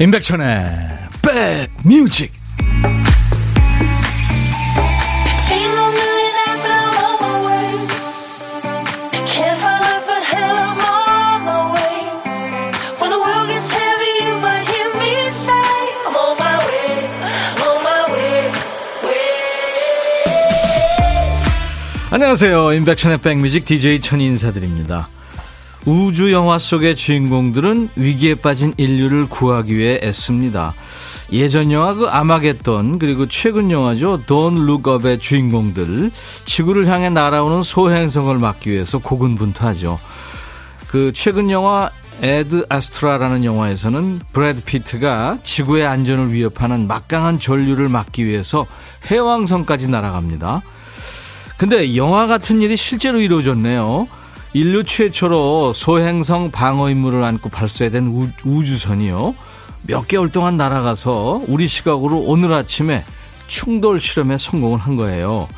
임백천의 백뮤직. 안녕하세요. 임백천의 백뮤직 DJ 천이 인사드립니다. 우주 영화 속의 주인공들은 위기에 빠진 인류를 구하기 위해 애씁니다. 예전 영화 그 아마겟돈, 그리고 최근 영화죠, Don't Look Up의 주인공들, 지구를 향해 날아오는 소행성을 막기 위해서 고군분투하죠. 그 최근 영화 에드 아스트라라는 영화에서는 브래드 피트가 지구의 안전을 위협하는 막강한 전류를 막기 위해서 해왕성까지 날아갑니다. 근데 영화 같은 일이 실제로 이루어졌네요. 인류 최초로 소행성 방어 임무를 안고 발사된 우주선이요. 몇 개월 동안 날아가서 우리 시각으로 오늘 아침에 충돌 실험에 성공을 한 거예요.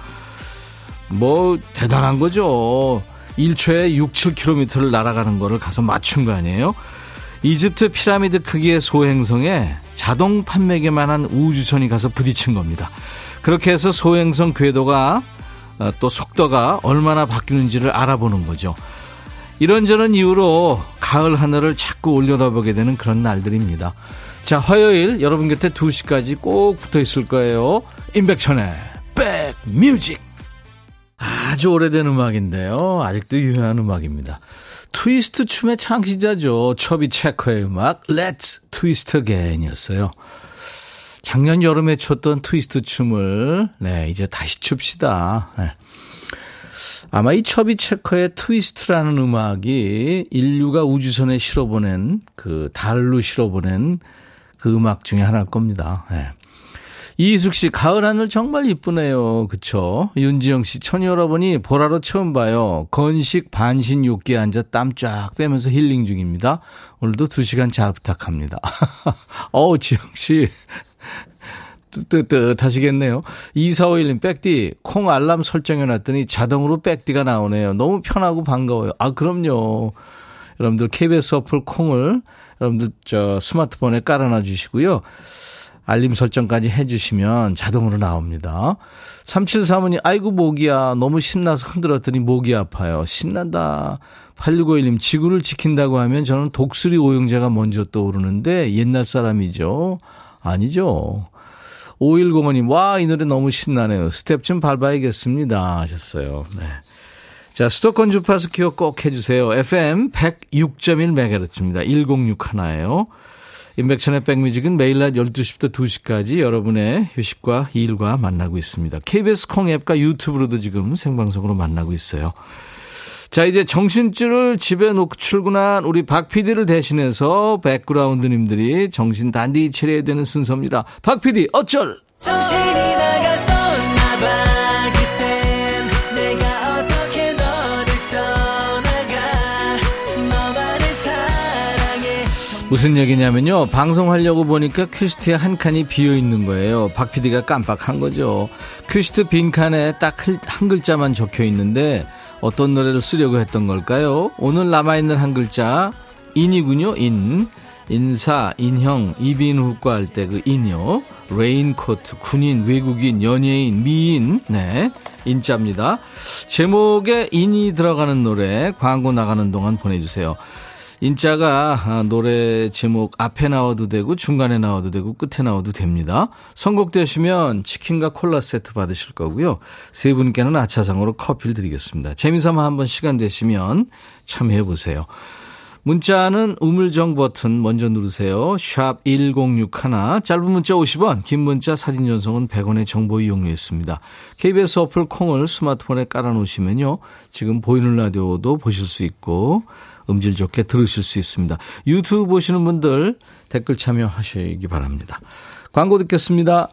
뭐 대단한 거죠. 1초에 6, 7km를 날아가는 거를 가서 맞춘 거 아니에요. 이집트 피라미드 크기의 소행성에 자동 판매기만한 우주선이 가서 부딪힌 겁니다. 그렇게 해서 소행성 궤도가 또 속도가 얼마나 바뀌는지를 알아보는 거죠. 이런저런 이유로 가을 하늘을 자꾸 올려다보게 되는 그런 날들입니다. 자, 화요일 여러분 곁에 2시까지 꼭 붙어있을 거예요. 임백천의 백뮤직. 아주 오래된 음악인데요, 아직도 유명한 음악입니다. 트위스트 춤의 창시자죠. 처비 체커의 음악 Let's Twist Again 이었어요. 작년 여름에 췄던 트위스트 춤을 이제 다시 춥시다. 네. 아마 이 처비 체커의 트위스트라는 음악이 인류가 우주선에 실어보낸, 그 달로 실어보낸 그 음악 중에 하나일 겁니다. 네. 이희숙 씨, 가을 하늘 정말 이쁘네요. 그렇죠? 윤지영 씨, 천이 여러분이 보라로 처음 봐요. 건식 반신 욕기에 앉아 땀 쫙 빼면서 힐링 중입니다. 오늘도 2시간 잘 부탁합니다. 어우, 지영 씨. 뜨뜻하시겠네요. 2451님, 백디 콩 알람 설정해놨더니 자동으로 백디가 나오네요. 너무 편하고 반가워요. 아, 그럼요. 여러분들 KBS 어플 콩을 여러분들 저 스마트폰에 깔아놔 주시고요, 알림 설정까지 해주시면 자동으로 나옵니다. 3735님, 아이고 목이야. 너무 신나서 흔들었더니 목이 아파요. 신난다. 8651님, 지구를 지킨다고 하면 저는 독수리 오용제가 먼저 떠오르는데 옛날 사람이죠? 아니죠. 5105님, 와, 이 노래 너무 신나네요. 스텝 좀 밟아야겠습니다 하셨어요. 네. 자, 수도권 주파수 기억 꼭 해주세요. FM 106.1MHz입니다. 1061예요. 인백천의 백뮤직은 매일 낮 12시부터 2시까지 여러분의 휴식과 일과 만나고 있습니다. KBS 콩 앱과 유튜브로도 지금 생방송으로 만나고 있어요. 자, 이제 정신줄을 집에 놓고 출근한 우리 박 PD를 대신해서 백그라운드님들이 정신 단디 차려야 되는 순서입니다. 박 PD, 어쩔? 정신이 나갔었나 봐. 그땐 내가 어떻게 너를 떠나가. 너만을 사랑해. 무슨 얘기냐면요, 방송하려고 보니까 퀘스트에 한 칸이 비어있는 거예요. 박 PD가 깜빡한 거죠. 퀘스트 빈칸에 딱 한 글자만 적혀있는데 어떤 노래를 쓰려고 했던 걸까요? 오늘 남아있는 한 글자, 인이군요. 인, 인사, 인형, 이비인 후과 할 때 그 인요. 레인코트, 군인, 외국인, 연예인, 미인, 네, 인자입니다. 제목에 인이 들어가는 노래 광고 나가는 동안 보내주세요. 인자가 노래 제목 앞에 나와도 되고 중간에 나와도 되고 끝에 나와도 됩니다. 선곡되시면 치킨과 콜라 세트 받으실 거고요, 세 분께는 아차상으로 커피를 드리겠습니다. 재미삼아 한번 시간 되시면 참여해 보세요. 문자는 우물정 버튼 먼저 누르세요. 샵 1061, 짧은 문자 50원, 긴 문자 사진 전송은 100원의 정보 이용료 있습니다. KBS 어플 콩을 스마트폰에 깔아놓으시면요, 지금 보이는 라디오도 보실 수 있고 음질 좋게 들으실 수 있습니다. 유튜브 보시는 분들 댓글 참여하시기 바랍니다. 광고 듣겠습니다.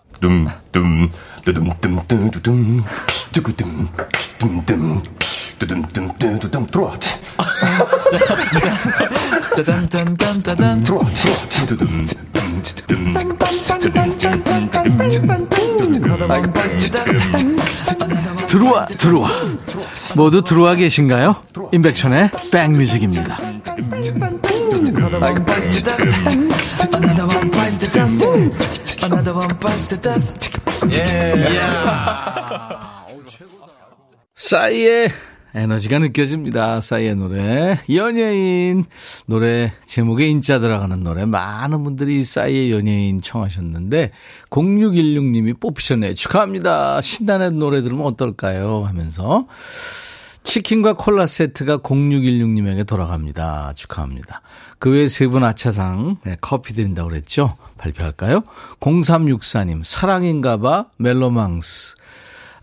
들어와. 모두 들어와 계신가요? 임백천의 백뮤직입니다. the dust. Another one bites the dust. Yeah. 싸이의 에너지가 느껴집니다. 싸이의 노래 연예인, 노래 제목에 인자 들어가는 노래 많은 분들이 싸이의 연예인 청하셨는데 0616님이 뽑히셨네요. 축하합니다. 신나는 노래 들으면 어떨까요 하면서 치킨과 콜라 세트가 0616님에게 돌아갑니다. 축하합니다. 그 외에 세 분 아차상 네, 커피 드린다고 그랬죠. 발표할까요? 0364님 사랑인가봐 멜로망스.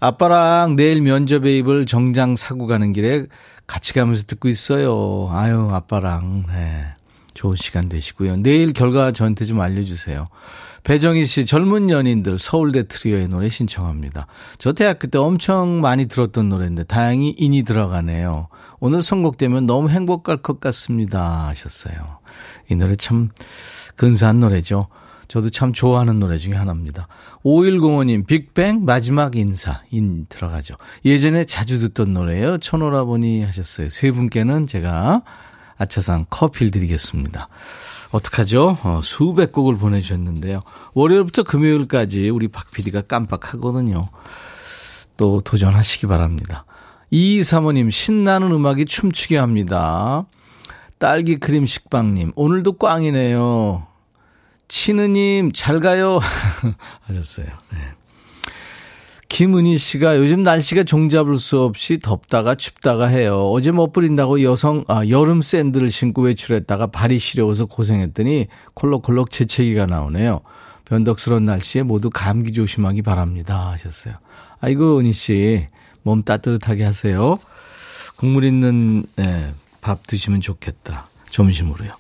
아빠랑 내일 면접에 입을 정장 사고 가는 길에 같이 가면서 듣고 있어요. 아유 아빠랑 네, 좋은 시간 되시고요. 내일 결과 저한테 좀 알려주세요. 배정희 씨 젊은 연인들 서울대 트리오의 노래 신청합니다. 저 대학교 때 엄청 많이 들었던 노래인데 다행히 인이 들어가네요. 오늘 선곡되면 너무 행복할 것 같습니다 하셨어요. 이 노래 참 근사한 노래죠. 저도 참 좋아하는 노래 중에 하나입니다. 5105님 빅뱅 마지막 인사 인 들어가죠. 예전에 자주 듣던 노래예요. 천오라보니 하셨어요. 세 분께는 제가 아차상 커피를 드리겠습니다. 어떡하죠? 수백 곡을 보내주셨는데요. 월요일부터 금요일까지 우리 박 PD가 깜빡하거든요. 또 도전하시기 바랍니다. 2235님 신나는 음악이 춤추게 합니다. 딸기 크림 식빵님 오늘도 꽝이네요. 치느님 잘 가요 하셨어요. 네. 김은희 씨가 요즘 날씨가 종잡을 수 없이 덥다가 춥다가 해요. 어제 멋부린다고 여름 샌들을 신고 외출했다가 발이 시려워서 고생했더니 콜록콜록 재채기가 나오네요. 변덕스러운 날씨에 모두 감기 조심하기 바랍니다 하셨어요. 아이고 은희 씨 몸 따뜻하게 하세요. 국물 있는 밥 드시면 좋겠다. 점심으로요.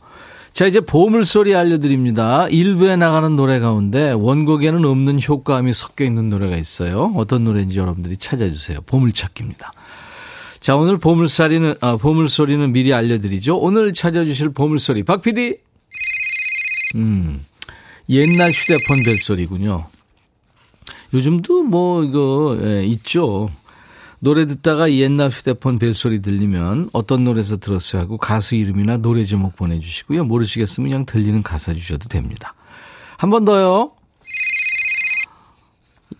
자 이제 보물소리 알려드립니다. 1부에 나가는 노래 가운데 원곡에는 없는 효과음이 섞여있는 노래가 있어요. 어떤 노래인지 여러분들이 찾아주세요. 보물찾기입니다. 자 오늘 보물소리는 미리 알려드리죠. 오늘 찾아주실 보물소리 박 PD 옛날 휴대폰 벨소리군요. 요즘도 뭐 이거 있죠. 노래 듣다가 옛날 휴대폰 벨소리 들리면 어떤 노래에서 들었어요 하고 가수 이름이나 노래 제목 보내주시고요. 모르시겠으면 그냥 들리는 가사 주셔도 됩니다. 한 번 더요.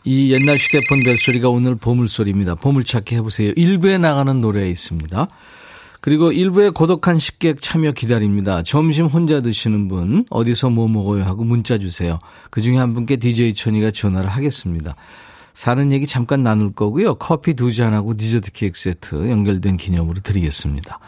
이 옛날 휴대폰 벨소리가 오늘 보물소리입니다. 보물찾기 해보세요. 1부에 나가는 노래에 있습니다. 그리고 1부에 고독한 식객 참여 기다립니다. 점심 혼자 드시는 분 어디서 뭐 먹어요 하고 문자 주세요. 그중에 한 분께 DJ 천이가 전화를 하겠습니다. 사는 얘기 잠깐 나눌 거고요. 커피 2잔하고 디저트 케이크 세트 연결된 기념으로 드리겠습니다.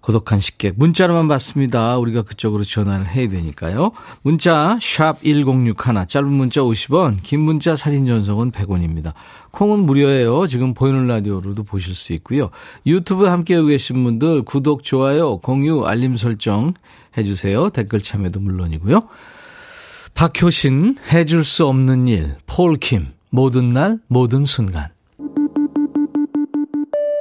고독한 식객 문자로만 받습니다. 우리가 그쪽으로 전화를 해야 되니까요. 문자 샵 1061 짧은 문자 50원 긴 문자 사진 전송은 100원입니다. 콩은 무료예요. 지금 보이는 라디오로도 보실 수 있고요. 유튜브 함께 계신 분들 구독, 좋아요, 공유, 알림 설정 해주세요. 댓글 참여도 물론이고요. 박효신 해줄 수 없는 일 폴킴 모든 날 모든 순간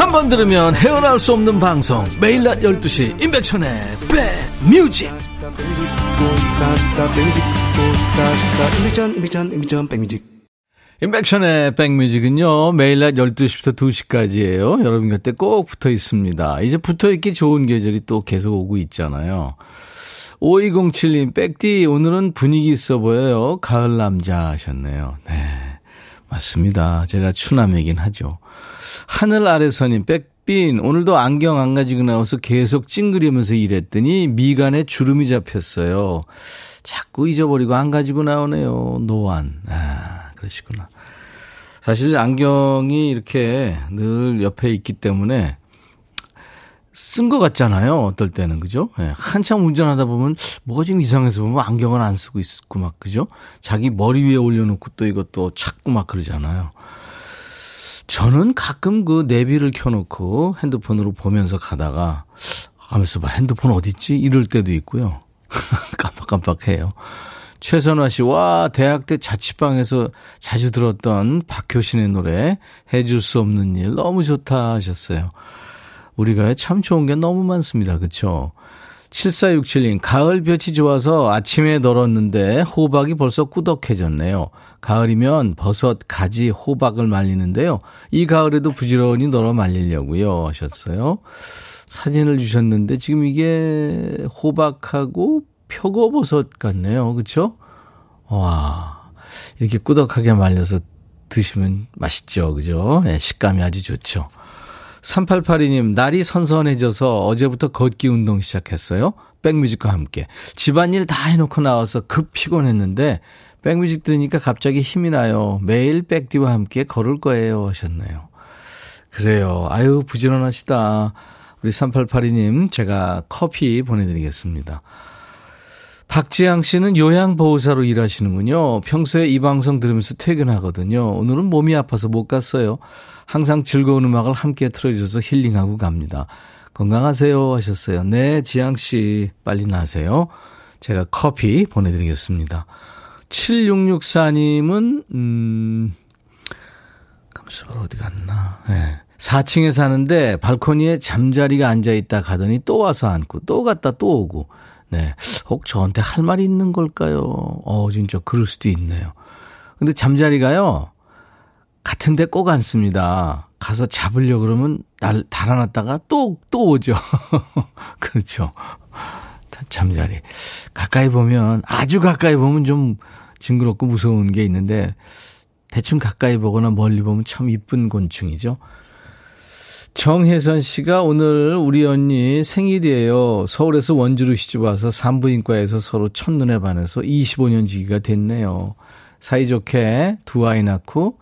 한 번 들으면 헤어나올 수 없는 방송 매일 낮 12시 임백천의 백뮤직 임백천의 백뮤직은요 매일 낮 12시부터 2시까지예요. 여러분 곁에 꼭 붙어 있습니다. 이제 붙어있기 좋은 계절이 또 계속 오고 있잖아요. 5207님 백디 오늘은 분위기 있어 보여요. 가을 남자 하셨네요. 네 맞습니다. 제가 추남이긴 하죠. 하늘 아래서님 백빈 오늘도 안경 안 가지고 나와서 계속 찡그리면서 일했더니 미간에 주름이 잡혔어요. 자꾸 잊어버리고 안 가지고 나오네요. 노안. 아 그러시구나. 사실 안경이 이렇게 늘 옆에 있기 때문에 쓴 것 같잖아요. 어떨 때는 그죠? 한참 운전하다 보면 뭐가 좀 이상해서 보면 안경을 안 쓰고 있고 막 그죠? 자기 머리 위에 올려놓고 또 이것도 찾고 막 그러잖아요. 저는 가끔 그 내비를 켜놓고 핸드폰으로 보면서 가다가 가면서 봐 핸드폰 어딨지? 이럴 때도 있고요. 깜빡깜빡해요. 최선화 씨, 와, 대학 때 자취방에서 자주 들었던 박효신의 노래 해줄 수 없는 일 너무 좋다 하셨어요. 우리가 참 좋은 게 너무 많습니다. 그렇죠? 7467님, 가을 볕이 좋아서 아침에 널었는데 호박이 벌써 꾸덕해졌네요. 가을이면 버섯, 가지, 호박을 말리는데요. 이 가을에도 부지런히 널어 말리려고요 하셨어요. 사진을 주셨는데 지금 이게 호박하고 표고버섯 같네요. 그렇죠? 와, 이렇게 꾸덕하게 말려서 드시면 맛있죠. 그죠? 네, 식감이 아주 좋죠. 3882님, 날이 선선해져서 어제부터 걷기 운동 시작했어요. 백뮤직과 함께. 집안일 다 해놓고 나와서 급 피곤했는데 백뮤직 들으니까 갑자기 힘이 나요. 매일 백디와 함께 걸을 거예요 하셨네요. 그래요. 아유, 부지런하시다. 우리 3882님, 제가 커피 보내드리겠습니다. 박지향 씨는 요양보호사로 일하시는군요. 평소에 이 방송 들으면서 퇴근하거든요. 오늘은 몸이 아파서 못 갔어요. 항상 즐거운 음악을 함께 틀어주셔서 힐링하고 갑니다. 건강하세요 하셨어요. 네, 지향 씨 빨리 나으세요. 제가 커피 보내드리겠습니다. 7664님은 감수가 어디 갔나. 네. 4층에 사는데 발코니에 잠자리가 앉아있다 가더니 또 와서 앉고 또 갔다 또 오고. 네, 혹 저한테 할 말이 있는 걸까요? 진짜 그럴 수도 있네요. 근데 잠자리가요, 같은데 꼭 앉습니다. 가서 잡으려고 그러면 날 달아놨다가 또 오죠. 그렇죠. 잠자리. 가까이 보면, 아주 가까이 보면 좀 징그럽고 무서운 게 있는데, 대충 가까이 보거나 멀리 보면 참 이쁜 곤충이죠. 정혜선 씨가 오늘 우리 언니 생일이에요. 서울에서 원주로 시집 와서 산부인과에서 서로 첫눈에 반해서 25년 지기가 됐네요. 사이좋게 두 아이 낳고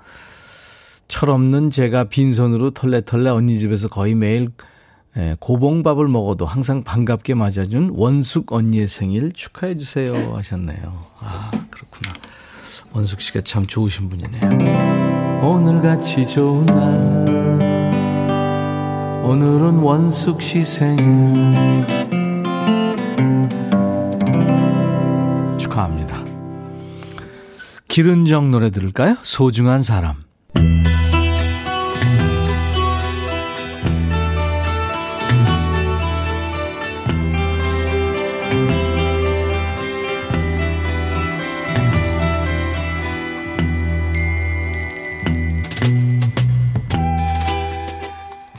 철없는 제가 빈손으로 털레털레 언니 집에서 거의 매일 고봉밥을 먹어도 항상 반갑게 맞아준 원숙 언니의 생일 축하해 주세요 하셨네요. 아, 그렇구나. 원숙 씨가 참 좋으신 분이네요. 오늘같이 좋은 날, 오늘은 원숙 씨 생일 축하합니다. 길은정 노래 들을까요? 소중한 사람.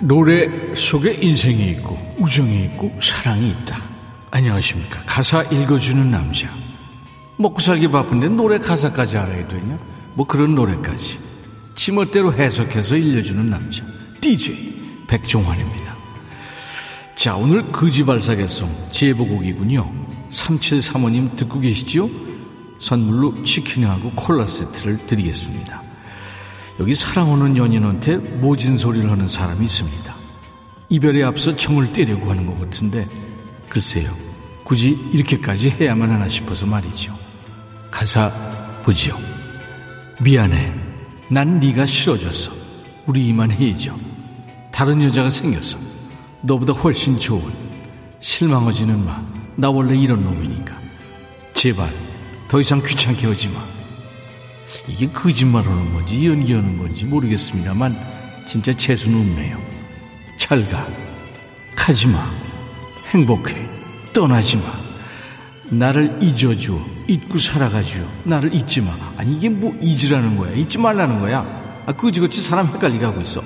노래 속에 인생이 있고 우정이 있고 사랑이 있다. 안녕하십니까. 가사 읽어주는 남자. 먹고 살기 바쁜데 노래 가사까지 알아야 되냐? 뭐 그런 노래까지 지멋대로 해석해서 일려주는 남자, DJ 백종환입니다. 자, 오늘 거지발사계송 제보곡이군요. 3735님 듣고 계시죠? 선물로 치킨하고 콜라 세트를 드리겠습니다. 여기 사랑하는 연인한테 모진 소리를 하는 사람이 있습니다. 이별에 앞서 정을 떼려고 하는 것 같은데 글쎄요, 굳이 이렇게까지 해야만 하나 싶어서 말이죠. 가사 보죠. 미안해, 난 네가 싫어졌어. 우리 이만 헤어져. 다른 여자가 생겼어. 너보다 훨씬 좋은. 실망하지는 마. 나 원래 이런 놈이니까. 제발 더 이상 귀찮게 하지 마. 이게 거짓말하는 건지 연기하는 건지 모르겠습니다만 진짜 재수는 없네요. 잘가, 가지마, 행복해, 떠나지마, 나를 잊어줘, 잊고 살아가줘, 나를 잊지마. 아니 이게 뭐 잊으라는 거야, 잊지 말라는 거야. 아, 그지같이 사람 헷갈리게 하고 있어.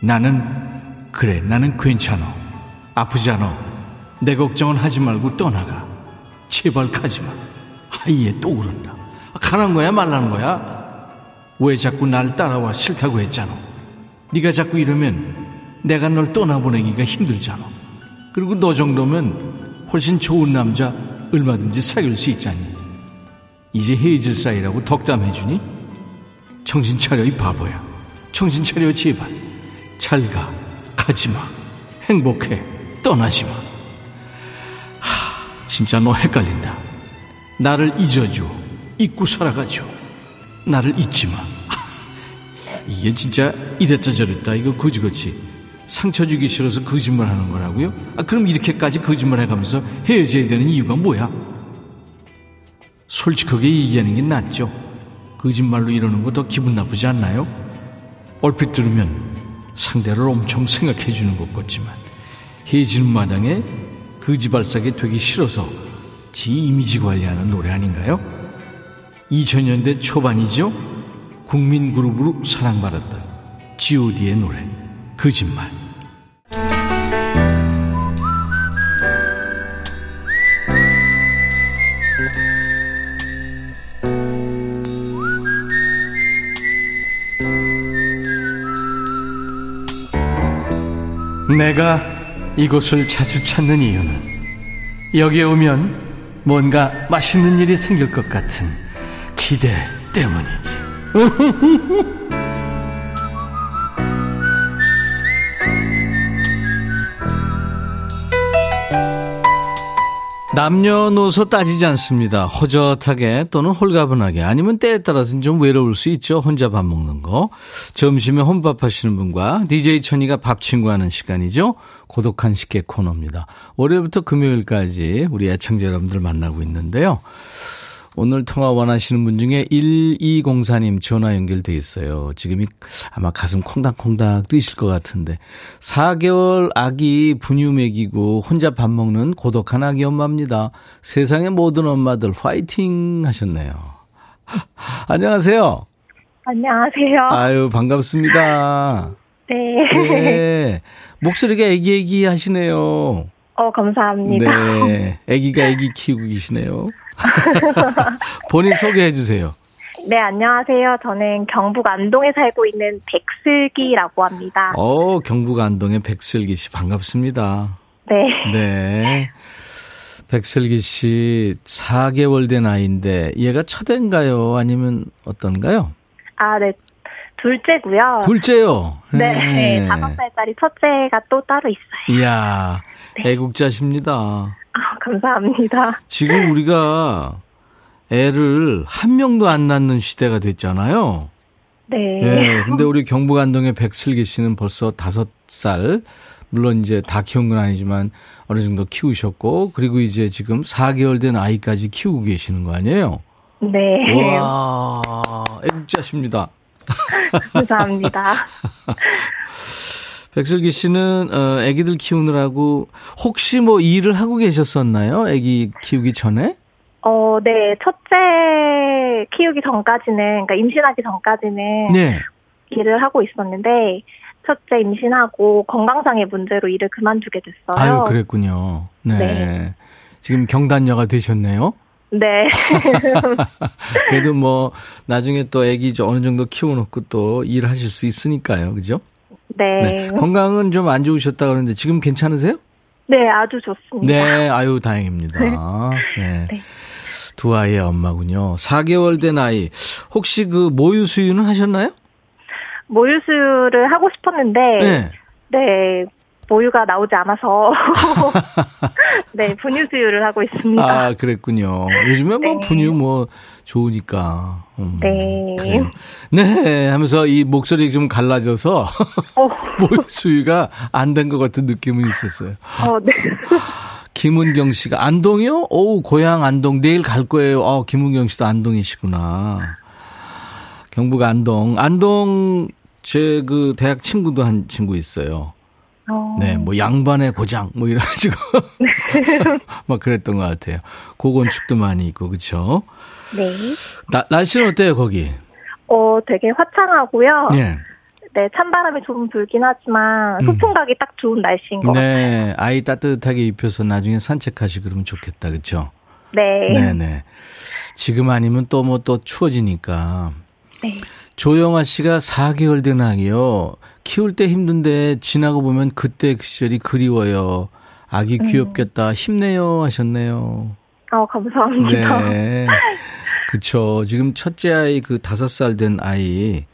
나는 그래, 나는 괜찮아, 아프잖아, 내 걱정은 하지 말고 떠나가, 제발 가지마. 아예 또 그런다. 가는 거야 말라는 거야? 왜 자꾸 날 따라와? 싫다고 했잖아. 네가 자꾸 이러면 내가 널 떠나보내기가 힘들잖아. 그리고 너 정도면 훨씬 좋은 남자 얼마든지 사귈 수 있잖니. 이제 헤어질 사이라고 덕담해주니? 정신 차려 이 바보야. 정신 차려 제발. 잘가, 가지마, 행복해, 떠나지마. 하, 진짜 너 헷갈린다. 나를 잊어줘, 잊고 살아가죠, 나를 잊지마. 이게 진짜 이랬다 저랬다 이거 거지거지 상처 주기 싫어서 거짓말하는 거라고요? 아, 그럼 이렇게까지 거짓말해가면서 헤어져야 되는 이유가 뭐야? 솔직하게 얘기하는 게 낫죠. 거짓말로 이러는 거 더 기분 나쁘지 않나요? 얼핏 들으면 상대를 엄청 생각해 주는 것 같지만 해지는 마당에 거지발싸게 되기 싫어서 지 이미지 관리하는 노래 아닌가요? 2000년대 초반이죠. 국민그룹으로 사랑받았던 G.O.D의 노래 거짓말. 내가 이곳을 자주 찾는 이유는 여기에 오면 뭔가 맛있는 일이 생길 것 같은 기대 때문이지. 남녀노소 따지지 않습니다. 허젓하게 또는 홀가분하게, 아니면 때에 따라서는 좀 외로울 수 있죠. 혼자 밥 먹는 거. 점심에 혼밥 하시는 분과 DJ 천이가 밥 친구하는 시간이죠. 고독한 식객 코너입니다. 월요일부터 금요일까지 우리 애청자 여러분들 만나고 있는데요. 오늘 통화 원하시는 분 중에 1204님 전화 연결돼 있어요. 지금이 아마 가슴 콩닥콩닥 뛰실 것 같은데, 4개월 아기 분유 먹이고 혼자 밥 먹는 고독한 아기 엄마입니다. 세상의 모든 엄마들 화이팅 하셨네요. 안녕하세요. 안녕하세요. 아유, 반갑습니다. 네. 네. 목소리가 애기애기 하시네요. 감사합니다. 네. 아기가 아기 키우고 계시네요. 본인 소개해 주세요. 네, 안녕하세요. 저는 경북 안동에 살고 있는 백슬기라고 합니다. 경북 안동의 백슬기 씨, 반갑습니다. 네. 네. 백슬기 씨, 4개월 된 아이인데, 얘가 첫 애인가요? 아니면 어떤가요? 아, 네. 둘째고요. 둘째요? 네. 5살짜리 첫째가 또 따로 있어요. 이야, 네. 애국자십니다. 감사합니다. 지금 우리가 애를 한 명도 안 낳는 시대가 됐잖아요. 네. 네. 근데 우리 경북 안동의 백슬기 씨는 벌써 5살, 물론 이제 다 키운 건 아니지만 어느 정도 키우셨고, 그리고 이제 지금 4개월 된 아이까지 키우고 계시는 거 아니에요? 네. 와, 애국자십니다. 감사합니다. 백슬기 씨는 아기들 키우느라고 혹시 뭐 일을 하고 계셨었나요? 아기 키우기 전에? 네. 첫째 키우기 전까지는, 그러니까 임신하기 전까지는, 네, 일을 하고 있었는데 첫째 임신하고 건강상의 문제로 일을 그만두게 됐어요. 아유, 그랬군요. 네. 네. 지금 경단녀가 되셨네요. 네. 그래도 뭐 나중에 또 아기 어느 정도 키워놓고 또 일하실 수 있으니까요, 그죠? 네. 네. 건강은 좀 안 좋으셨다 그러는데 지금 괜찮으세요? 네, 아주 좋습니다. 네, 아유, 다행입니다. 네. 네. 두 아이의 엄마군요. 4개월 된 아이. 혹시 그 모유 수유는 하셨나요? 모유 수유를 하고 싶었는데, 네, 모유가 나오지 않아서 네, 분유 수유를 하고 있습니다. 아, 그랬군요. 요즘에 뭐 분유 뭐 좋으니까. 네. 그래요. 네, 하면서 이 목소리 좀 갈라져서 모유 수유가 안 된 것 같은 느낌은 있었어요. 네. 김은경 씨가 안동이요? 오, 고향 안동. 내일 갈 거예요. 김은경 씨도 안동이시구나. 경북 안동. 안동 제 그 대학 친구도 한 친구 있어요. 네, 뭐 양반의 고장 뭐 이래가지고 막 그랬던 것 같아요. 고건축도 많이 있고, 그렇죠? 네. 날씨는 어때요, 거기? 되게 화창하고요. 네. 네, 찬바람이 좀 불긴 하지만 소풍 가기 딱 좋은 날씨인 것 같아요. 네, 아이 따뜻하게 입혀서 나중에 산책하시 그러면 좋겠다, 그렇죠? 네. 네네. 지금 아니면 또 뭐 또 추워지니까. 네. 조영아 씨가 4개월 된 아기요. 키울 때 힘든데 지나고 보면 그때 그 시절이 그리워요. 아기 귀엽겠다. 힘내요 하셨네요. 감사합니다. 네. 그쵸. 지금 첫째 아이, 그 5살 된 아이,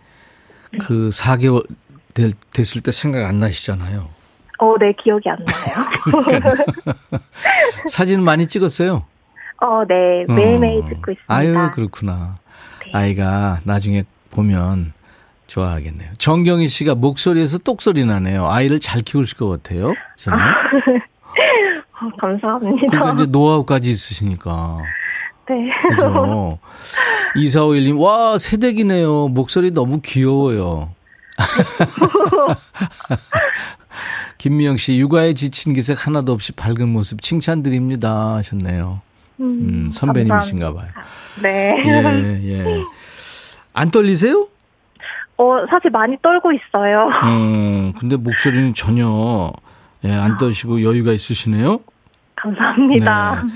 그 4개월 됐을 때 생각 안 나시잖아요. 네, 기억이 안 나요. 그러니까. 사진 많이 찍었어요? 네. 매일매일 찍고 있습니다. 아유, 그렇구나. 네. 아이가 나중에 보면 좋아하겠네요. 정경희 씨가 목소리에서 똑소리 나네요. 아이를 잘 키우실 것 같아요. 감사합니다. 그러니까 이제 노하우까지 있으시니까. 네. 그죠? 2451님, 와, 새댁이네요. 목소리 너무 귀여워요. 김미영 씨, 육아에 지친 기색 하나도 없이 밝은 모습 칭찬드립니다 하셨네요. 선배님이신가 봐요. 네. 예, 예. 안 떨리세요? 사실 많이 떨고 있어요. 근데 목소리는 전혀, 예, 안 떠시고 여유가 있으시네요. 감사합니다. 네.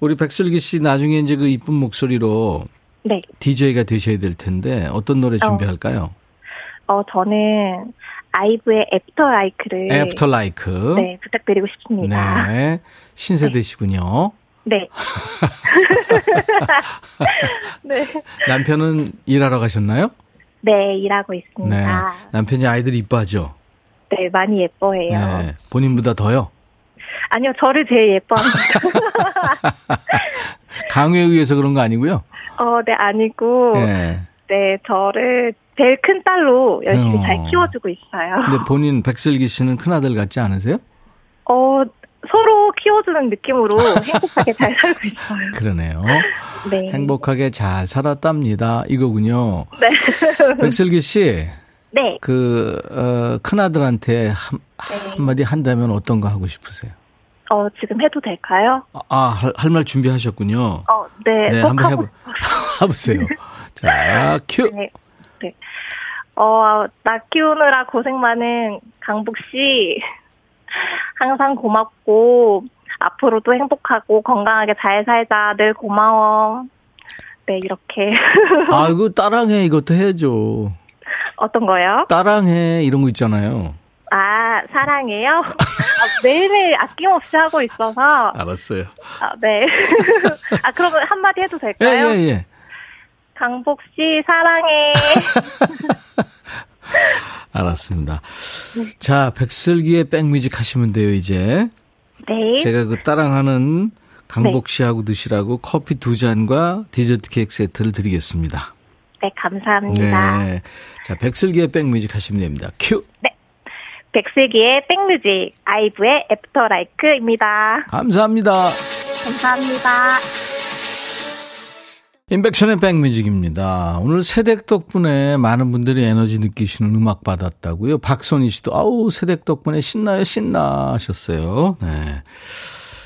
우리 백슬기 씨 나중에 이제 그 이쁜 목소리로. 네. DJ가 되셔야 될 텐데, 어떤 노래 준비할까요? 저는 아이브의 애프터 라이크를. 애프터 라이크. 네, 부탁드리고 싶습니다. 네. 신세대시군요. 네. 네. 남편은 일하러 가셨나요? 네, 일하고 있습니다. 네. 남편이 아이들이 이뻐하죠? 네, 많이 예뻐해요. 네. 본인보다 더요? 아니요, 저를 제일 예뻐합니다. 강요에 의해서 그런 거 아니고요? 네, 아니고. 네. 네, 저를 제일 큰 딸로 열심히 잘 키워주고 있어요. 근데 본인 백슬기 씨는 큰 아들 같지 않으세요? 서로 키워주는 느낌으로 행복하게 잘 살고 있어요. 그러네요. 네. 행복하게 잘 살았답니다. 이거군요. 네. 백슬기 씨. 네. 큰아들한테 한마디 한다면 어떤 거 하고 싶으세요? 지금 해도 될까요? 할 말 준비하셨군요. 네. 네, 한번 해보세요. 자, 큐. 네. 네. 나 키우느라 고생 많은 강복 씨. 항상 고맙고, 앞으로도 행복하고, 건강하게 잘 살자. 늘 고마워. 네, 이렇게. 아이고, 따랑해. 이것도 해야죠. 어떤 거요? 따랑해. 이런 거 있잖아요. 사랑해요? 매일매일 아낌없이 하고 있어서. 알았어요. 네. 그러면 한마디 해도 될까요? 예, 예, 예. 강복 씨, 사랑해. 알았습니다. 자, 백슬기의 백뮤직 하시면 돼요, 이제. 네. 제가 그 따랑하는 강복 씨하고 드시라고 커피 2잔과 디저트 케이크 세트를 드리겠습니다. 네, 감사합니다. 네. 자, 백슬기의 백뮤직 하시면 됩니다. 큐. 네. 백슬기의 백뮤직, 아이브의 애프터 라이크입니다. 감사합니다. 감사합니다. 인백천의 백뮤직입니다. 오늘 새댁 덕분에 많은 분들이 에너지 느끼시는 음악 받았다고요. 박선희 씨도 아우 새댁 덕분에 신나요 신나 하셨어요. 네.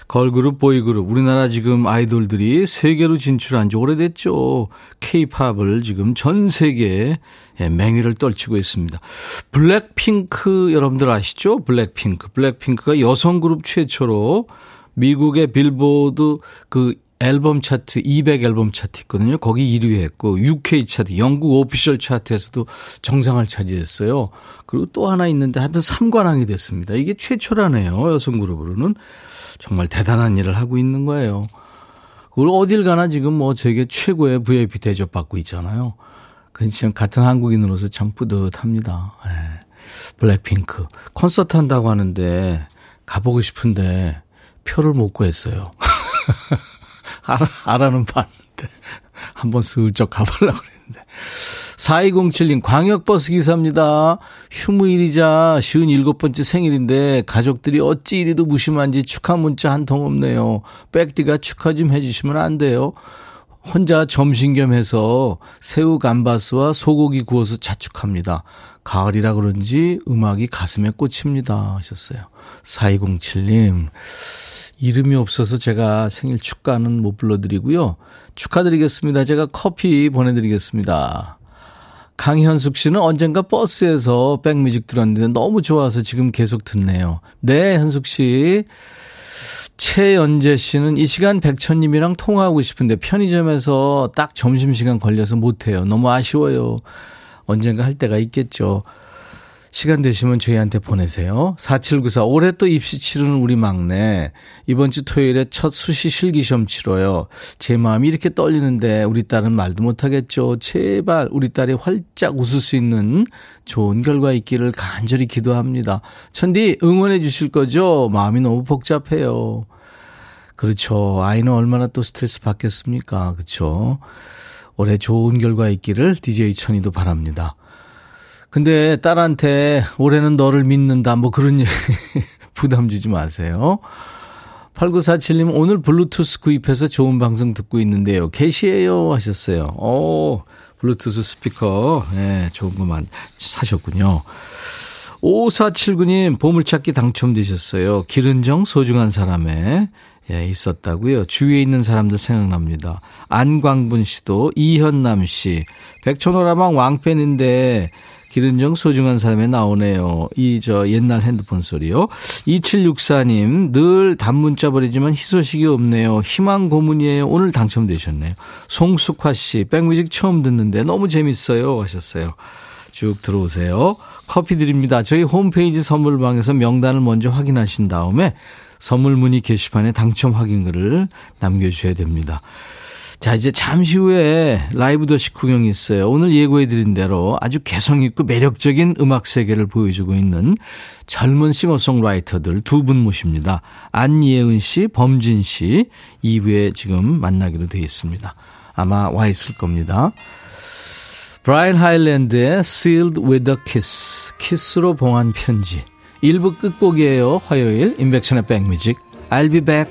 걸그룹 보이그룹 우리나라 지금 아이돌들이 세계로 진출한 지 오래됐죠. K-팝을 지금 전 세계에 맹위를 떨치고 있습니다. 블랙핑크 여러분들 아시죠? 블랙핑크가 여성 그룹 최초로 미국의 빌보드 그 앨범 차트 200 앨범 차트 있거든요. 거기 1위 했고 UK 차트 영국 오피셜 차트에서도 정상을 차지했어요. 그리고 또 하나 있는데 하여튼 3관왕이 됐습니다. 이게 최초라네요. 여성 그룹으로는 정말 대단한 일을 하고 있는 거예요. 그걸 어딜 가나 지금 뭐 되게 최고의 VIP 대접받고 있잖아요. 그렇지만 같은 한국인으로서 참 뿌듯합니다. 네. 블랙핑크 콘서트 한다고 하는데 가보고 싶은데 표를 못 구했어요. 알아는 봤는데 한번 슬쩍 가보려고 그랬는데 4207님 광역버스 기사입니다. 휴무일이자 57번째 생일인데 가족들이 어찌 이리도 무심한지 축하 문자 한 통 없네요. 백디가 축하 좀 해주시면 안 돼요? 혼자 점심 겸해서 새우 감바스와 소고기 구워서 자축합니다. 가을이라 그런지 음악이 가슴에 꽂힙니다 하셨어요. 4207님 이름이 없어서 제가 생일 축가는 못 불러드리고요. 축하드리겠습니다. 제가 커피 보내드리겠습니다. 강현숙 씨는 언젠가 버스에서 백뮤직 들었는데 너무 좋아서 지금 계속 듣네요. 네, 현숙 씨. 최연재 씨는 이 시간 백천님이랑 통화하고 싶은데 편의점에서 딱 점심시간 걸려서 못해요. 너무 아쉬워요. 언젠가 할 때가 있겠죠. 시간 되시면 저희한테 보내세요. 4794 올해 또 입시 치르는 우리 막내 이번 주 토요일에 첫 수시 실기시험 치러요. 제 마음이 이렇게 떨리는데 우리 딸은 말도 못하겠죠. 제발 우리 딸이 활짝 웃을 수 있는 좋은 결과 있기를 간절히 기도합니다. 천디 응원해 주실 거죠? 마음이 너무 복잡해요. 그렇죠. 아이는 얼마나 또 스트레스 받겠습니까? 그렇죠. 올해 좋은 결과 있기를 DJ 천이도 바랍니다. 근데 딸한테 올해는 너를 믿는다 뭐 그런 얘기 부담 주지 마세요. 8947님 오늘 블루투스 구입해서 좋은 방송 듣고 있는데요. 캐시예요 하셨어요. 오, 블루투스 스피커 네, 좋은 것만 사셨군요. 5479님 보물찾기 당첨되셨어요. 길은정 소중한 사람에 예, 있었다고요. 주위에 있는 사람들 생각납니다. 안광분 씨도 이현남 씨 백천호라방 왕팬인데 길은정 소중한 삶에 나오네요. 이 저 옛날 핸드폰 소리요. 2764님 늘 단문자 버리지만 희소식이 없네요. 희망 고문이에요. 오늘 당첨되셨네요. 송숙화 씨 백뮤직 처음 듣는데 너무 재밌어요 하셨어요. 쭉 들어오세요. 커피 드립니다. 저희 홈페이지 선물방에서 명단을 먼저 확인하신 다음에 선물 문의 게시판에 당첨 확인글을 남겨주셔야 됩니다. 자, 이제 잠시 후에 라이브 더시 구경이 있어요. 오늘 예고해드린 대로 아주 개성있고 매력적인 음악 세계를 보여주고 있는 젊은 싱어송라이터들 두 분 모십니다. 안예은 씨, 범진 씨 2부에 지금 만나기로 되어 있습니다. 아마 와 있을 겁니다. 브라이언 하일랜드의 Sealed with a Kiss, 키스로 봉한 편지. 1부 끝곡이에요. 화요일 인백천의 백뮤직. I'll be back.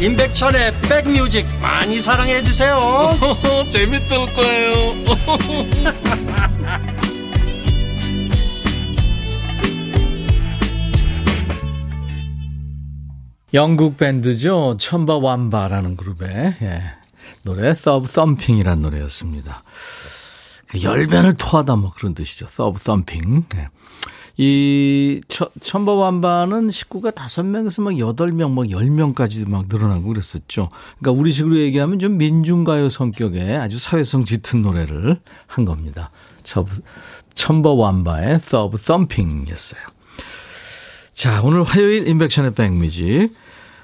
임백천의 백뮤직 많이 사랑해 주세요. 재밌을 거예요. 영국 밴드죠. 첨바완바라는 그룹의 예. 노래 서브썸핑이라는 노래였습니다. 열변을 토하다 뭐 그런 뜻이죠. 서브썸핑. 예. 이 첨바완바는 식구가 5명에서 막 8명, 막 10명까지 막 늘어나고 그랬었죠. 그러니까 우리 식으로 얘기하면 좀 민중가요 성격의 아주 사회성 짙은 노래를 한 겁니다. 첨바완바의 서브 썸핑이었어요. 자, 오늘 화요일 인백션의 백뮤직.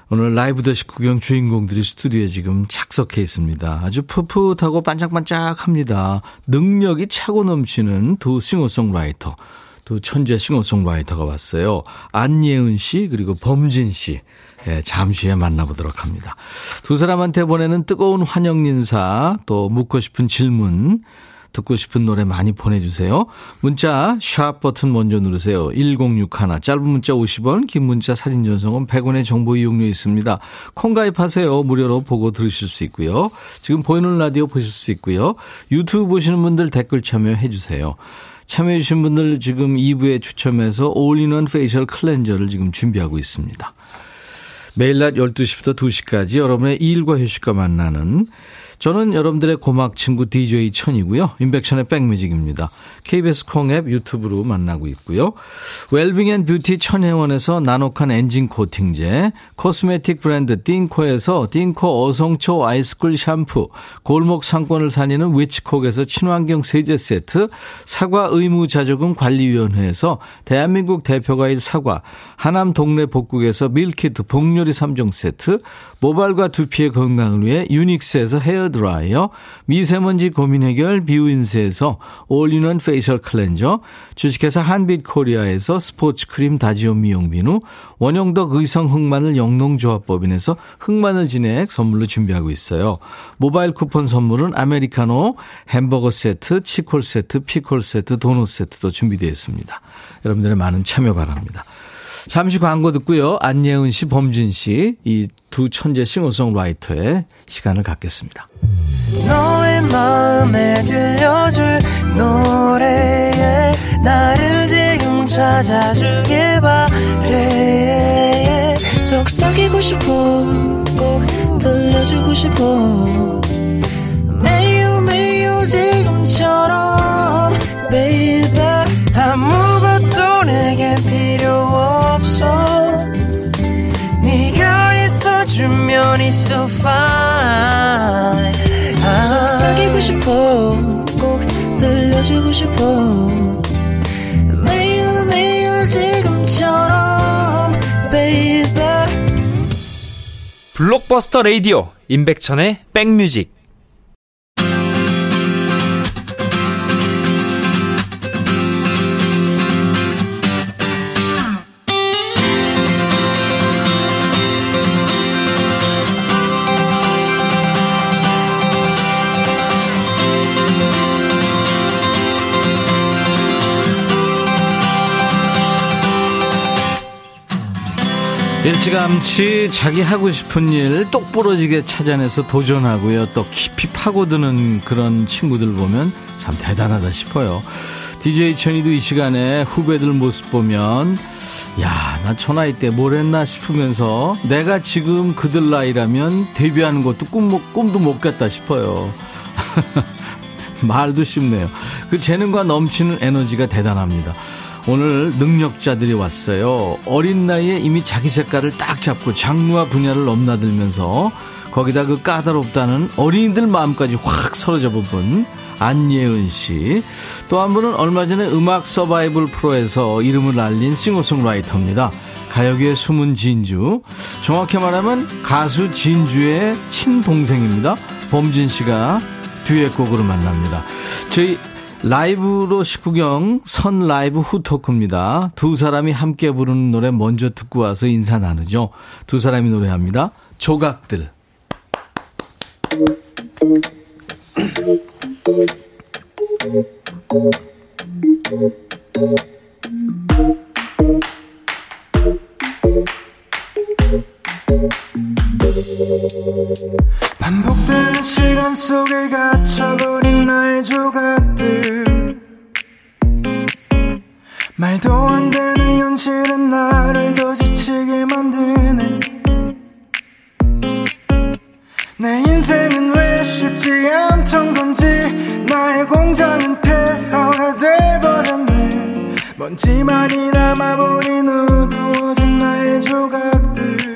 오늘 라이브 더시 구경 주인공들이 스튜디오에 지금 착석해 있습니다. 아주 풋풋하고 반짝반짝합니다. 능력이 차고 넘치는 두 싱어송라이터. 또 천재 싱어송라이터가 왔어요. 안예은 씨 그리고 범진 씨 네, 잠시 후에 만나보도록 합니다. 두 사람한테 보내는 뜨거운 환영 인사 또 묻고 싶은 질문 듣고 싶은 노래 많이 보내주세요. 문자 샵 버튼 먼저 누르세요. 1061 짧은 문자 50원 긴 문자 사진 전송은 100원의 정보 이용료 있습니다. 콩 가입하세요. 무료로 보고 들으실 수 있고요. 지금 보이는 라디오 보실 수 있고요. 유튜브 보시는 분들 댓글 참여해 주세요. 참여해 주신 분들 지금 2부에 추첨해서 올인원 페이셜 클렌저를 지금 준비하고 있습니다. 매일 낮 12시부터 2시까지 여러분의 일과 휴식과 만나는 저는 여러분들의 고막 친구 DJ 천이고요. 인백션의 백뮤직입니다. KBS 콩앱 유튜브로 만나고 있고요. 웰빙앤뷰티 천혜원에서 나노칸 엔진 코팅제, 코스메틱 브랜드 띵코에서 띵코 어성초 아이스쿨 샴푸, 골목 상권을 살리는 위치콕에서 친환경 세제 세트, 사과 의무자조금 관리위원회에서 대한민국 대표과일 사과, 하남 동네 복국에서 밀키트 복요리 3종 세트, 모발과 두피의 건강을 위해 유닉스에서 헤어드라이어, 미세먼지 고민 해결 뷰인스에서 올인원 페이셜 클렌저, 주식회사 한빛코리아에서 스포츠 크림 다지오 미용 비누, 원형덕 의성 흑마늘 영농조합법인에서 흑마늘 진액 선물로 준비하고 있어요. 모바일 쿠폰 선물은 아메리카노, 햄버거 세트, 치콜 세트, 피콜 세트, 도넛 세트도 준비되어 있습니다. 여러분들의 많은 참여 바랍니다. 잠시 광고 듣고요. 안예은 씨, 범진 씨 이 두 천재 싱어송라이터의 시간을 갖겠습니다. 너의 마음에 들려줄 노래에 나를 지금 찾아주길 바래 속삭이고 싶어 꼭 들려주고 싶어 매우 매우 지금처럼 baby 아무것도 내게 필요 네가 있어주면 it's so fine 속삭이고 싶어 꼭 들려주고 싶어 매일매일 지금 것처럼 baby. 블록버스터 라디오 임백천의 백뮤직. 일찌감치 자기 하고 싶은 일 똑부러지게 찾아내서 도전하고요, 또 깊이 파고드는 그런 친구들 보면 참 대단하다 싶어요. DJ 천이도 이 시간에 후배들 모습 보면 야, 나 저 나이 때 뭘 했나 싶으면서 내가 지금 그들 나이라면 데뷔하는 것도 꿈도 못 꿨다 싶어요. 말도 쉽네요. 그 재능과 넘치는 에너지가 대단합니다. 오늘 능력자들이 왔어요. 어린 나이에 이미 자기 색깔을 딱 잡고 장르와 분야를 넘나들면서 거기다 그 까다롭다는 어린이들 마음까지 확 사로잡은 분, 안예은 씨. 또 한 분은 얼마 전에 음악 서바이벌 프로에서 이름을 날린 싱어송라이터입니다. 가요계의 숨은 진주, 정확히 말하면 가수 진주의 친동생입니다. 범진 씨가 듀엣곡으로 만납니다. 저희 라이브로 19경 선 라이브 후 토크입니다. 두 사람이 함께 부르는 노래 먼저 듣고 와서 인사 나누죠. 두 사람이 노래합니다. 조각들. 반복되는 시간 속에 갇혀버린 나의 조각들, 말도 안 되는 현실은 나를 더 지치게 만드네. 내 인생은 왜 쉽지 않던 건지 나의 공장은 폐허가 돼버렸네. 먼지만이 남아버린 어두워진 나의 조각들,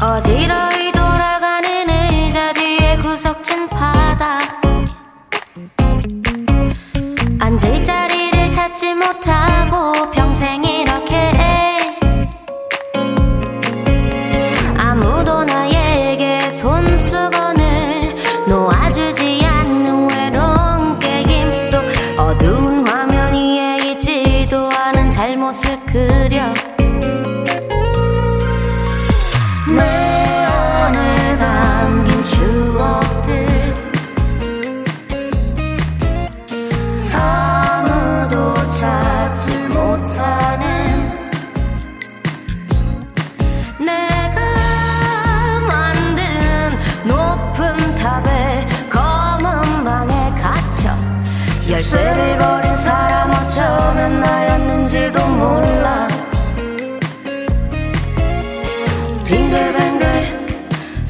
어지러이 돌아가는 의자 뒤에 구석진 바닥, 앉을 자리를 찾지 못하고 평생 이렇게 해. 아무도 나에게 손수건을 놓아주지 않는 외로운 게임 속 어두운 화면 위에 있지도 않은 잘못을 그려. 열쇠를 버린 사람 어쩌면 나였는지도 몰라. 빙글빙글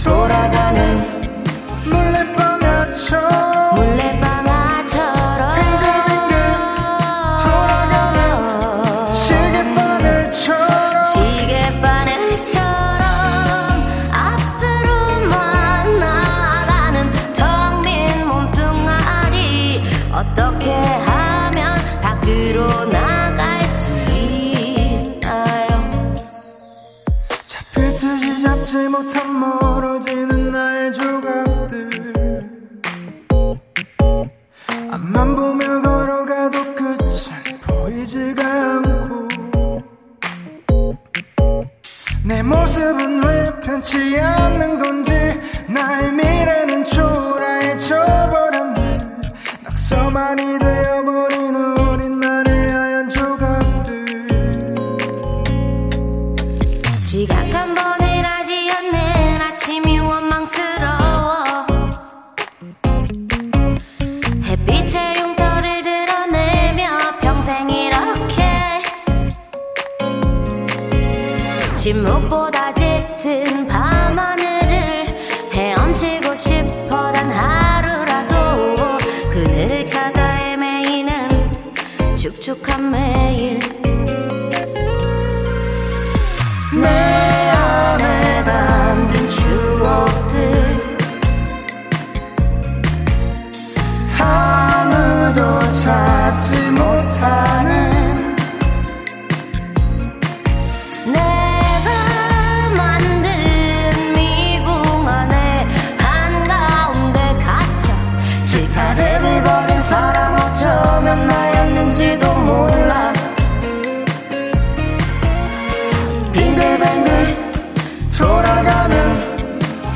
돌아가는 물레방아처럼 빙글빙글 돌아가는 시계바늘처럼 앞으로만 나가는 텅 빈 몸뚱아리. 어떻게 하면 밖으로 나갈 수 있나요? 잡힐 듯이 잡지 못한 멀어지는 나의 조각들, 앞만 보며 걸어가도 끝은 보이지가 않고, 내 모습은 왜 편치 않는 건지 나의 미래는 초라해져버렸네. 낙서만이 되어버린 어린 날의 하얀 조각들, 지각 한 번을 하지 않는 아침이 원망스러워. 햇빛에 흉터를 드러내며 평생 이렇게 침묵보다 짙은 밤하늘을 헤엄치고 싶어. 단 하루라도 그늘을 찾아 헤매이는 축축한 매일. 내 안에 담긴 추억들, 아무도 찾지 못하는 뱅글뱅글 돌아가는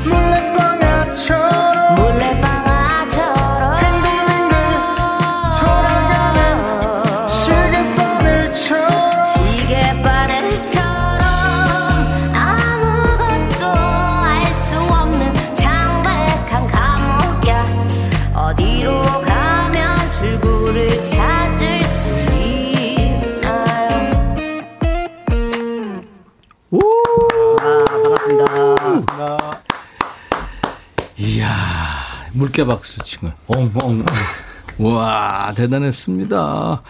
물레방아처럼 물레방아처럼 뱅글뱅글 돌아가는 시계바늘처럼 시계바늘처럼 아무것도 알 수 없는 창백한 감옥이야. 어디로 가면 출구를 찾을 수 있나요? 반갑습니다. 반갑습니다. 이야, 물개박수 친구. 엉엉. 와, 대단했습니다.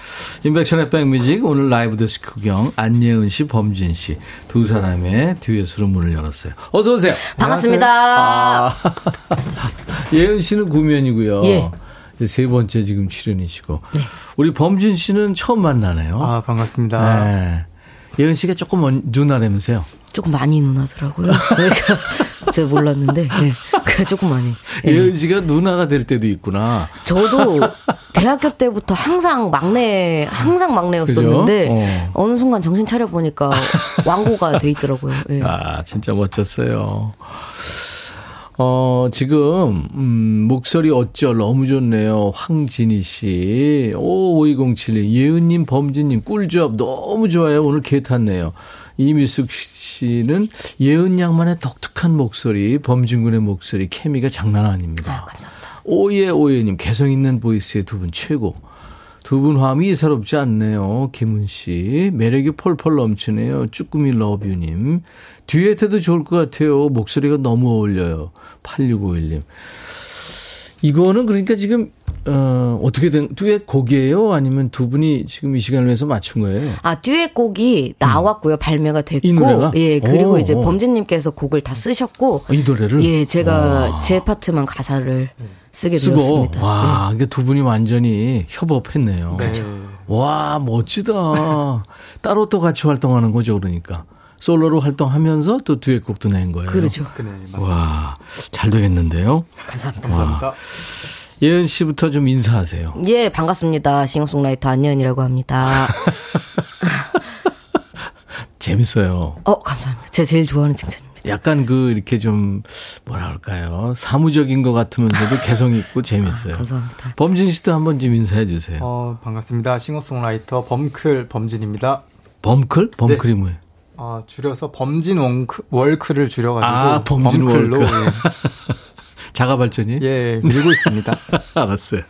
인백천의 백뮤직 오늘 라이브 데스 구경 안예은 씨, 범진 씨 두 사람의 듀엣으로 문을 열었어요. 어서 오세요. 반갑습니다. 아, 예은 씨는 구면이고요. 예. 이제 세 번째 지금 출연이시고. 네. 우리 범진 씨는 처음 만나네요. 아, 반갑습니다. 네. 예은 씨가 조금 누나라면서요. 조금 많이 누나더라고요. 제가 몰랐는데 네. 조금 많이. 네. 예은 씨가 누나가 될 때도 있구나. 저도 대학교 때부터 항상 막내였었는데 어느 순간 정신 차려 보니까 왕고가 돼 있더라고요. 네. 아, 진짜 멋졌어요. 지금 목소리 어쩔 너무 좋네요. 황진희 씨. 55072 예은님 범진님 꿀조합 너무 좋아요. 오늘 개 탔네요. 이미숙 씨는 예은 양만의 독특한 목소리, 범진군의 목소리, 케미가 장난 아닙니다. 아, 감사합니다. 오예님 개성 있는 보이스의 두 분 최고. 두 분 화음이 이사롭지 않네요. 김은 씨 매력이 펄펄 넘치네요. 쭈꾸미 러뷰님 듀엣해도 좋을 것 같아요. 목소리가 너무 어울려요. 8651님 이거는 그러니까 지금 어떻게 된 듀엣 곡이에요? 아니면 두 분이 지금 이 시간을 위해서 맞춘 거예요? 아, 듀엣 곡이 나왔고요. 발매가 됐고. 이 노래가? 예, 그리고 이제 범진님께서 곡을 다 쓰셨고. 이 노래를? 예, 제가 제 파트만 가사를 쓰게 되었습니다. 와, 네. 두 분이 완전히 협업했네요. 네. 그렇죠. 와, 멋지다. 따로 또 같이 활동하는 거죠, 그러니까. 솔로로 활동하면서 또 듀엣곡도 낸 거예요. 그렇죠. 그래, 와, 잘 되겠는데요? 감사합니다. 감사합니다. 예은 씨부터 좀 인사하세요. 예, 반갑습니다. 싱어송라이터 안예은이라고 합니다. 재밌어요. 감사합니다. 제가 제일 좋아하는 칭찬입니다. 약간 이렇게 좀, 뭐라 할까요? 사무적인 것 같으면서도 개성있고 재밌어요. 아, 감사합니다. 범진 씨도 한번 좀 인사해 주세요. 반갑습니다. 싱어송라이터 범클, 범진입니다. 범클? 범클이 네. 뭐예요? 줄여서 범진 월크를 줄여가지고. 아, 범진 범클로. 월크. 자가 발전이? 예, 밀고 있습니다. 알았어요.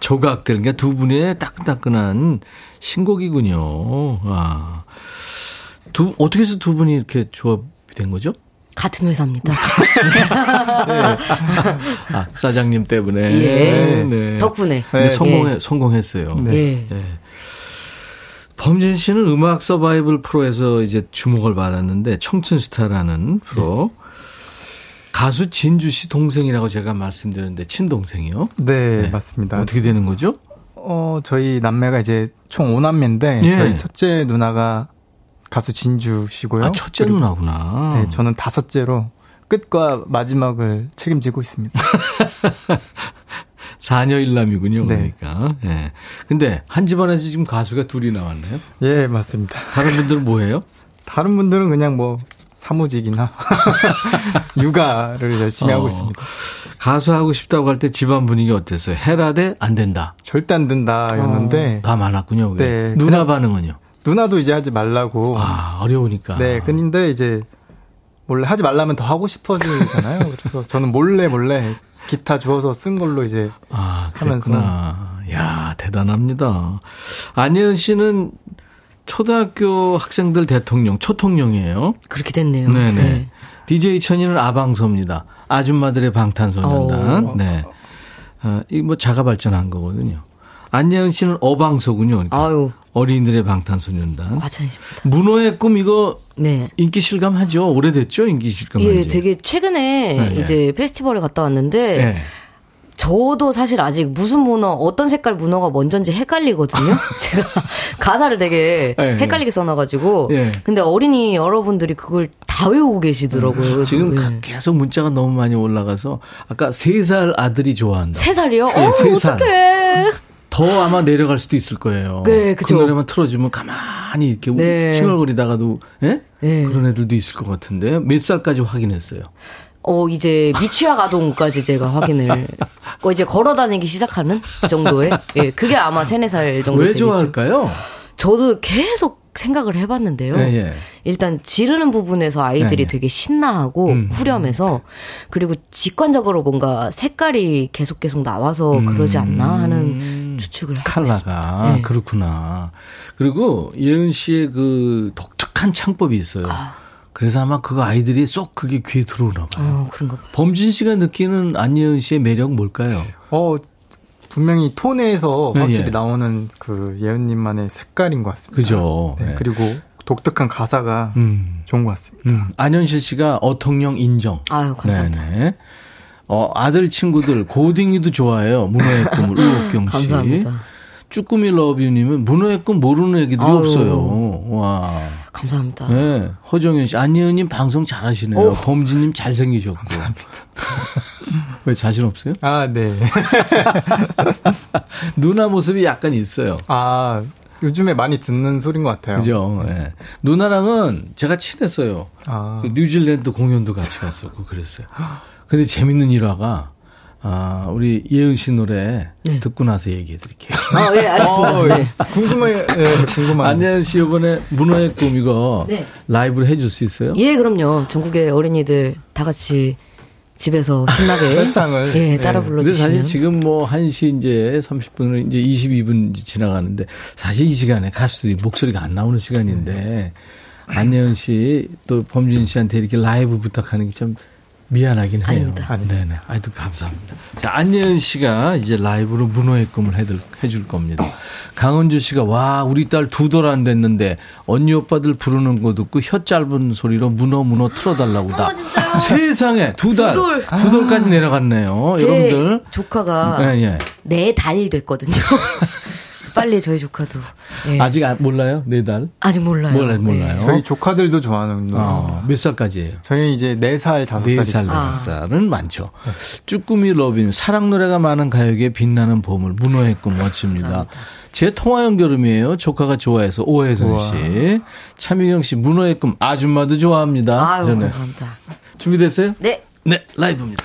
조각들, 그러니까 두 분의 따끈따끈한 신곡이군요. 아. 어떻게 해서 두 분이 이렇게 조합이 된 거죠? 같은 회사입니다. 네. 아, 사장님 때문에. 예. 네. 덕분에. 네. 성공했어요. 네. 네. 네. 범진 씨는 음악 서바이벌 프로에서 이제 주목을 받았는데, 청춘스타라는 프로. 네. 가수 진주 씨 동생이라고 제가 말씀드렸는데 친동생이요? 네, 맞습니다. 어떻게 되는 거죠? 저희 남매가 이제 총 5남매인데 예. 저희 첫째 누나가 가수 진주 씨고요. 아, 첫째 누나구나. 네, 저는 다섯째로 끝과 마지막을 책임지고 있습니다. 사녀일남이군요, 그러니까. 네. 예. 근데 한 집안에서 지금 가수가 둘이 나왔네요? 예, 맞습니다. 다른 분들은 뭐 해요? 다른 분들은 그냥 뭐 사무직이나 육아를 열심히 하고 있습니다. 가수하고 싶다고 할 때 집안 분위기 어땠어요? 해라 대 안 된다. 절대 안 된다였는데. 다 많았군요. 네, 누나 반응은요? 누나도 이제 하지 말라고. 아, 어려우니까. 네, 근데 이제 원래 하지 말라면 더 하고 싶어지잖아요. 그래서 저는 몰래 기타 주워서 쓴 걸로 이제 하면서. 이야, 대단합니다. 안예은 씨는 초등학교 학생들 대통령, 초통령이에요. 그렇게 됐네요. 네네. 네. DJ 천이는 아방서입니다. 아줌마들의 방탄소년단. 네. 이 뭐 자가 발전한 거거든요. 안예은 씨는 어방서군요. 그러니까. 아유. 어린이들의 방탄소년단. 과찬이십니다. 문어의 꿈 이거 네. 인기 실감하죠. 오래됐죠, 인기 실감하죠. 예, 되게 최근에 네, 이제 네. 페스티벌에 갔다 왔는데. 네. 저도 사실 아직 무슨 문어, 어떤 색깔 문어가 먼저인지 헷갈리거든요. 제가 가사를 되게 헷갈리게 써놔가지고. 예. 근데 어린이 여러분들이 그걸 다 외우고 계시더라고요. 지금 예. 계속 문자가 너무 많이 올라가서 아까 3살 아들이 좋아한다. 3살이요? 네, 3살. 어떡해. 더 아마 내려갈 수도 있을 거예요. 네, 그쵸. 그 노래만 틀어주면 가만히 이렇게 네. 칭얼거리다가도 예? 네. 그런 애들도 있을 것 같은데 몇 살까지 확인했어요? 이제 미취학 아동까지 제가 확인을 이제 걸어다니기 시작하는 그 정도의 예, 그게 아마 3-4살 정도 되겠죠. 왜 좋아할까요? 저도 계속 생각을 해봤는데요. 예, 예. 일단 지르는 부분에서 아이들이 예, 예. 되게 신나하고 후렴해서 그리고 직관적으로 뭔가 색깔이 계속 나와서 그러지 않나 하는 추측을 하고 있습니다. 컬러가 네. 그렇구나. 그리고 예은 씨의 그 독특한 창법이 있어요. 그래서 아마 그거 아이들이 쏙 그게 귀에 들어오나 봐요. 그런가 봐요. 범진 씨가 느끼는 안예은 씨의 매력은 뭘까요? 분명히 톤에서 확실히 예. 나오는 그 예은님만의 색깔인 것 같습니다. 그죠. 네, 예. 그리고 독특한 가사가 좋은 것 같습니다. 안현실 씨가 어통령 인정. 아유, 감사합니다. 네네. 아들 친구들, 고딩이도 좋아해요. 문어의 꿈을, 우혁경 씨. 감사합니다. 쭈꾸미 러브유님은 문어의 꿈 모르는 애기들이 아유. 없어요. 와. 감사합니다. 네. 허정현 씨, 안예은님 방송 잘하시네요. 범진님 잘생기셨고. 감사합니다. 왜 자신 없어요? 네. 누나 모습이 약간 있어요. 요즘에 많이 듣는 소린 것 같아요. 그죠. 네. 누나랑은 제가 친했어요. 뉴질랜드 공연도 같이 갔었고 그랬어요. 근데 재밌는 일화가. 우리 예은 씨 노래 네. 듣고 나서 얘기해 드릴게요. 네, 알겠습니다. 네. 궁금해요. 안예은 씨 이번에 문어의 꿈 이거 네. 라이브를 해줄 수 있어요? 예, 그럼요. 전국의 어린이들 다 같이 집에서 신나게 현장을 예, 따라 불러주시면. 근데 사실 지금 1시 이제 30분을 이제 22분 지나가는데 사실 이 시간에 가수들이 목소리가 안 나오는 시간인데 안예은 씨 또 범진 씨한테 이렇게 라이브 부탁하는 게 참. 미안하긴 해요. 네네. 아이도 감사합니다. 자, 안예은 씨가 이제 라이브로 문어의 꿈을 해줄 겁니다. 강은주 씨가 와 우리 딸 2돌 안 됐는데 언니 오빠들 부르는 거 듣고 혀 짧은 소리로 문어 틀어달라고 나. 세상에 2돌까지 내려갔네요. 제 여러분들 조카가 네, 4달 됐거든요. 빨리 저희 조카도 예. 아직 몰라요? 4달? 아직 몰라요. 저희 조카들도 좋아하는 노래. 몇 살까지예요? 저희 이제 4살, 5살. 4살, 5살은 많죠. 네. 쭈꾸미 러빈 사랑 노래가 많은 가요계의 빛나는 보물 문어의 꿈 멋집니다. 제 통화 연결음이에요. 조카가 좋아해서 오혜선 씨, 차미경 씨 문어의 꿈 아줌마도 좋아합니다. 아유, 감사합니다. 준비됐어요? 네. 네, 라이브입니다.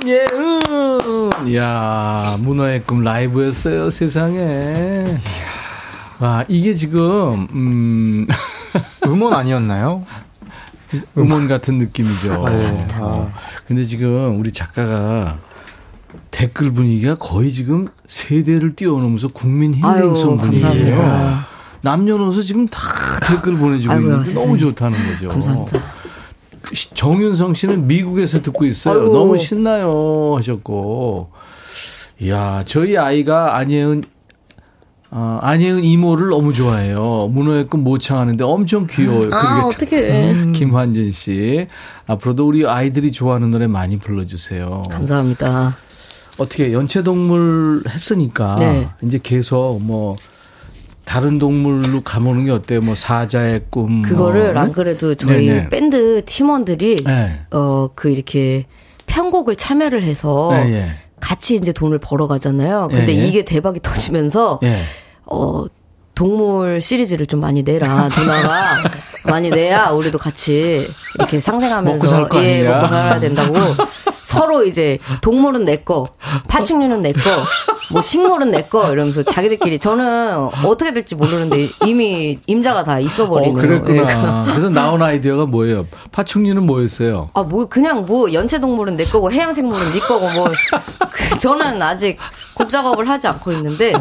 안예은. 이야, 문화의 꿈 라이브였어요, 세상에. 와, 이게 지금, 음원 아니었나요? 음원 같은 느낌이죠. 감사합니다. 아. 근데 지금 우리 작가가 댓글 분위기가 거의 지금 세대를 뛰어넘어서 국민 힐링송 분위기예요. 감사합니다. 남녀노소 지금 다 댓글 보내주고 있는데 너무 좋다는 거죠. 감사합니다. 정윤성 씨는 미국에서 듣고 있어요. 아이고. 너무 신나요 하셨고. 이야, 저희 아이가 안예은 이모를 너무 좋아해요. 문어의 꿈 모창하는데 엄청 귀여워요. 아, 어떡해. 김환진 씨. 앞으로도 우리 아이들이 좋아하는 노래 많이 불러주세요. 감사합니다. 어떻게 연체동물 했으니까 네. 이제 계속 뭐 다른 동물로 가보는 게 어때요? 뭐 사자의 꿈. 그거를 안 그래도 저희 네네. 밴드 팀원들이 네. 그 이렇게 편곡을 참여를 해서 네네. 같이 이제 돈을 벌어 가잖아요. 근데 네네. 이게 대박이 터지면서 네네. 동물 시리즈를 좀 많이 내라 누나가 많이 내야 우리도 같이 이렇게 상생하면서 먹고 살 거 아니야? 예, 먹고 살아야 된다고. 서로 이제 동물은 내 거, 파충류는 내 거, 뭐 식물은 내 거 이러면서 자기들끼리. 저는 어떻게 될지 모르는데 이미 임자가 다 있어버리는. 그랬구나. 그래서 나온 아이디어가 뭐예요? 파충류는 뭐였어요? 아, 뭐 그냥 뭐 연체동물은 내 거고 해양생물은 네 거고 뭐. 저는 아직 곡 작업을 하지 않고 있는데.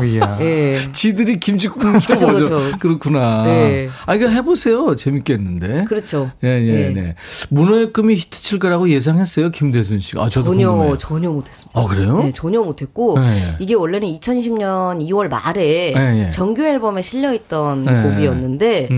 예. 지들이 김치국물 먹죠. 그렇구나. 예. 아, 이거 해보세요. 재밌겠는데. 그렇죠. 예. 네. 문어의 꿈이 히트칠 거라고 예상했어요, 김대순 씨. 아, 저도 전혀 못했습니다. 아, 그래요? 네, 전혀 못했고 네. 이게 원래는 2020년 2월 말에 네. 정규 앨범에 실려있던 네. 곡이었는데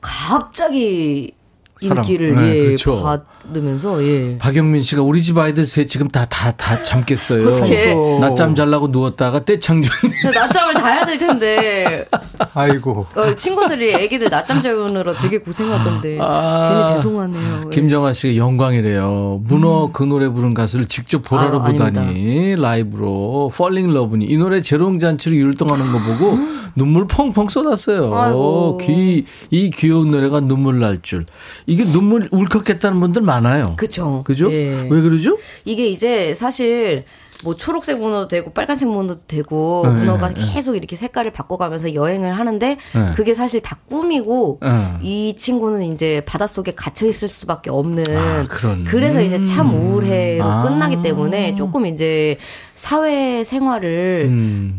갑자기 인기를 사람, 예, 그렇죠. 받으면서 예. 박영민 씨가 우리 집 아이들 셋 지금 다 잠겠어요. 어떡해. 낮잠 잘라고 누웠다가 떼창중. 낮잠을 자야 될 텐데. 아이고. 친구들이 애기들 낮잠 재우느라 되게 고생하던데. 아, 괜히 죄송하네요. 예. 김정아 씨가 영광이래요. 문어 그 노래 부른 가수를 직접 보라로 보다니. 라이브로 Falling Love니 이 노래 재롱잔치로 율동하는 거 보고 눈물 펑펑 쏟았어요. 아이고. 이 귀여운 노래가 눈물 날 줄. 이게 눈물 울컥했다는 분들 많아요. 그죠? 예. 왜 그러죠? 이게 이제 사실 뭐 초록색 문어도 되고 빨간색 문어도 되고 네, 문어가 네, 계속 이렇게 색깔을 바꿔가면서 여행을 하는데 네. 그게 사실 다 꿈이고 네. 이 친구는 이제 바닷속에 갇혀 있을 수밖에 없는. 아, 그래서 이제 참 우울해로 끝나기 때문에 조금 이제 사회 생활을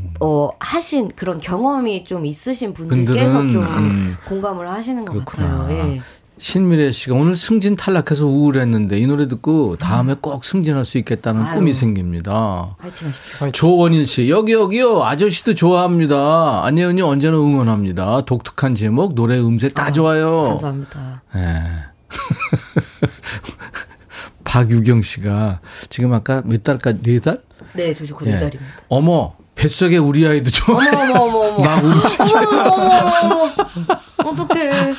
하신 그런 경험이 좀 있으신 분들께서 좀 공감을 하시는 것 그렇구나. 같아요. 예. 신미래 씨가 오늘 승진 탈락해서 우울했는데 이 노래 듣고 다음에 꼭 승진할 수 있겠다는 꿈이 생깁니다. 파이팅 하십시오. 조원일 씨, 여기요. 아저씨도 좋아합니다. 안예은이 언제나 응원합니다. 독특한 제목, 노래 음색 다 좋아요. 감사합니다. 네. 박유경 씨가 지금 아까 몇 달까지, 4달? 네, 저 지금 4달입니다. 어머, 뱃속에 우리 아이도 좋아해요. 어머. 막 움직여요. 어머. 어떡해.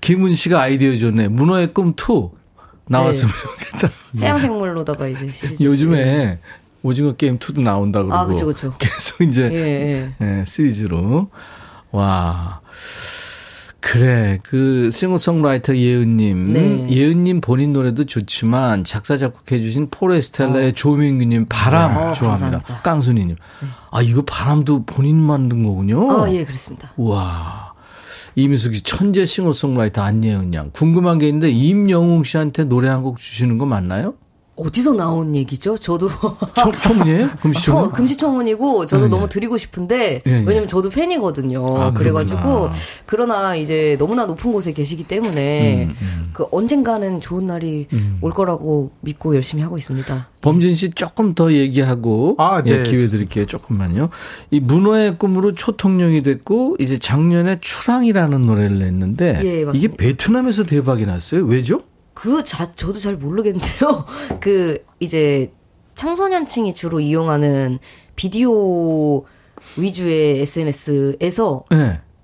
김은 씨가 아이디어 줬네. 문어의 꿈 2 나왔으면 좋겠다. 네. 해양생물로다가 이제 시리즈. 요즘에 오징어 게임 2도 나온다 그러고. 아, 그렇죠. 계속 이제 예, 시리즈로. 와. 그래. 그 싱어송라이터 예은님. 네. 예은님 본인 노래도 좋지만 작사 작곡해 주신 포레스텔라의 조민규님 바람 좋아합니다. 감사합니다. 깡순이님. 네. 아, 이거 바람도 본인 만든 거군요. 예, 그렇습니다. 와. 이미숙 씨, 천재 싱어송라이터 안예은 양. 궁금한 게 있는데 임영웅 씨한테 노래 한 곡 주시는 거 맞나요? 어디서 나온 얘기죠? 저도 청문이에요? 금시청문? 금시청문이고 저도 너무 드리고 싶은데 왜냐면 저도 팬이거든요. 아, 그래가지고 그러나 이제 너무나 높은 곳에 계시기 때문에 그 언젠가는 좋은 날이 올 거라고 믿고 열심히 하고 있습니다. 범진 씨 조금 더 얘기하고 네, 기회 드릴게요. 조금만요. 이 문어의 꿈으로 초통령이 됐고 이제 작년에 추랑이라는 노래를 냈는데 이게 베트남에서 대박이 났어요. 왜죠? 저도 잘 모르겠는데요. 그, 이제, 청소년층이 주로 이용하는 비디오 위주의 SNS에서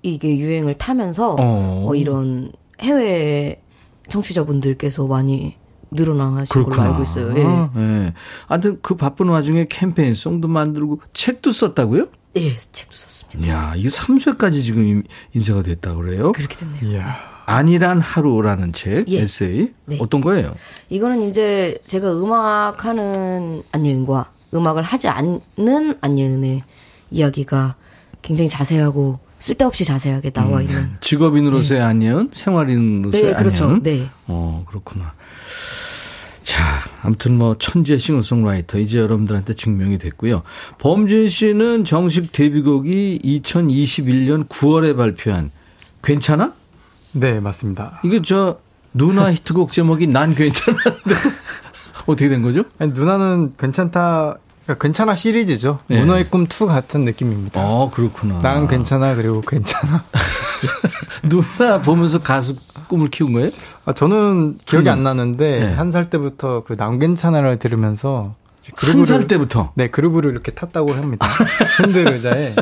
이게 유행을 타면서 이런 해외 청취자분들께서 많이 늘어나신 걸로 알고 있어요. 아무튼 그 바쁜 와중에 캠페인송도 만들고 책도 썼다고요? 예, 책도 썼습니다. 이야, 이게 3쇄까지 지금 인쇄가 됐다고 그래요? 그렇게 됐네요. 이야. 안일한 하루라는 책, 예. 에세이. 네. 어떤 거예요? 이거는 이제 제가 음악하는 안예은과 음악을 하지 않는 안예은의 이야기가 굉장히 자세하고 쓸데없이 자세하게 나와 있는. 직업인으로서의 네. 안예은, 생활인으로서의 네, 그렇죠. 안예은. 네. 그렇구나. 자, 아무튼 뭐 천재 싱어송라이터 이제 여러분들한테 증명이 됐고요. 범진 씨는 정식 데뷔곡이 2021년 9월에 발표한 괜찮아? 네, 맞습니다. 이게 저 누나 히트곡 제목이 난 괜찮아인데 어떻게 된 거죠? 아니, 누나는 괜찮다. 그러니까 괜찮아 시리즈죠. 네. 문어의 꿈 2 같은 느낌입니다. 아, 그렇구나. 난 괜찮아 그리고 괜찮아. 누나 보면서 가수 꿈을 키운 거예요? 아, 저는 기억이 안 나는데 네. 한 살 때부터 그 난 괜찮아를 들으면서 한 살 때부터? 네, 그루브를 이렇게 탔다고 합니다. 흔들 의자에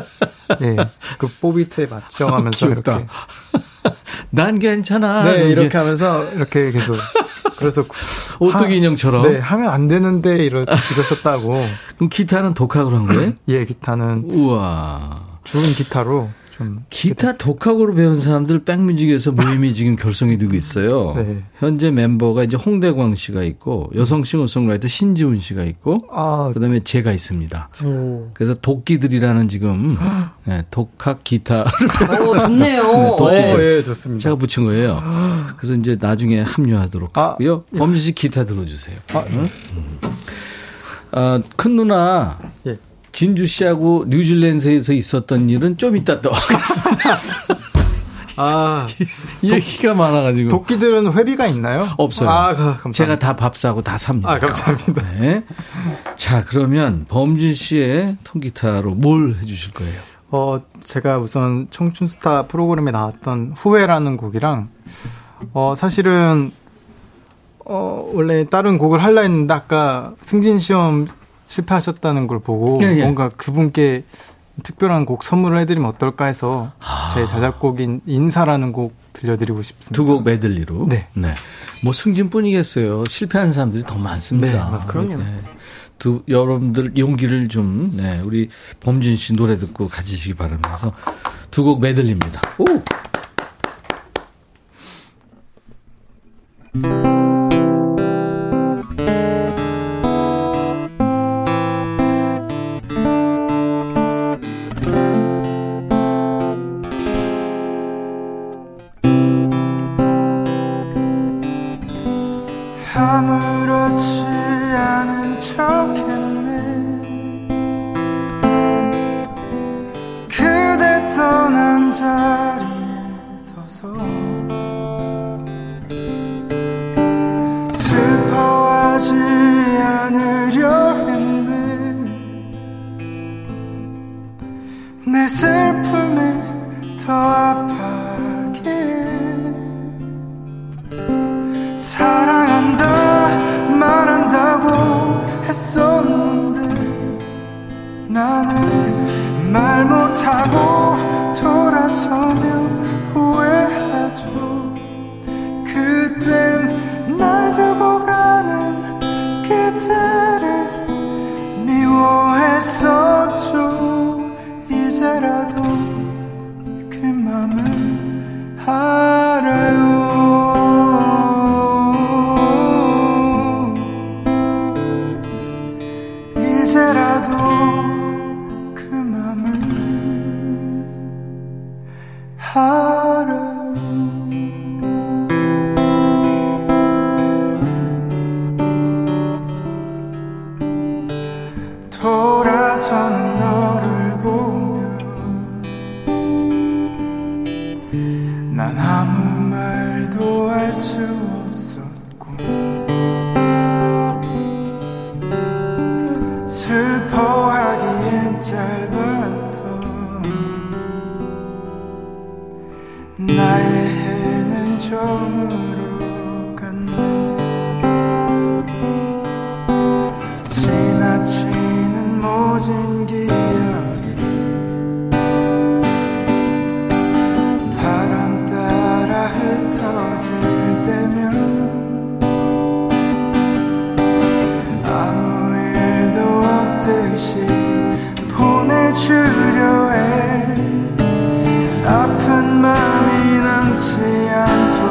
네, 그 뽀비트에 맞춰가면서 이렇게 난 괜찮아. 네, 이렇게 하면서 이렇게 계속. 그래서 오뚜기 인형처럼. 네, 하면 안 되는데 이러셨다고. 그럼 기타는 독학으로 한 거예요? 예, 기타는 우와. 주문 기타로 좀 기타 했었어요. 독학으로 배운 사람들 백뮤직에서 모임이 지금 결성이 되고 있어요. 네. 현재 멤버가 이제 홍대광 씨가 있고 여성 싱어송라이터 신지훈 씨가 있고 그다음에 제가 있습니다. 그래서 도끼들이라는 지금 네, 독학 기타를 좋네요. 네, 예, 좋습니다. 제가 붙인 거예요. 그래서 이제 나중에 합류하도록 하고요. 범진 씨 기타 들어주세요. 응? 큰 누나. 예. 진주 씨하고 뉴질랜드에서 있었던 일은 좀 이따 또 하겠습니다. 아, 얘기가 많아가지고. 도끼들은 회비가 있나요? 없어요. 감사합니다. 제가 다 밥 사고 다 삽니다. 감사합니다. 네. 자, 그러면 범진 씨의 통기타로 뭘 해주실 거예요? 제가 우선 청춘스타 프로그램에 나왔던 후회라는 곡이랑, 사실은, 원래 다른 곡을 하려 했는데 아까 승진 시험 실패하셨다는 걸 보고 예, 예. 뭔가 그분께 특별한 곡 선물을 해드리면 어떨까 해서 제 자작곡인 인사라는 곡 들려드리고 싶습니다. 두 곡 메들리로? 네. 네. 뭐 승진뿐이겠어요. 실패하는 사람들이 더 많습니다. 네, 맞습니다. 네. 여러분들 용기를 좀 네, 우리 범진 씨 노래 듣고 가지시기 바라면서 두 곡 메들리입니다. 오! 보내주려 해 아픈 마음이 남지 않도록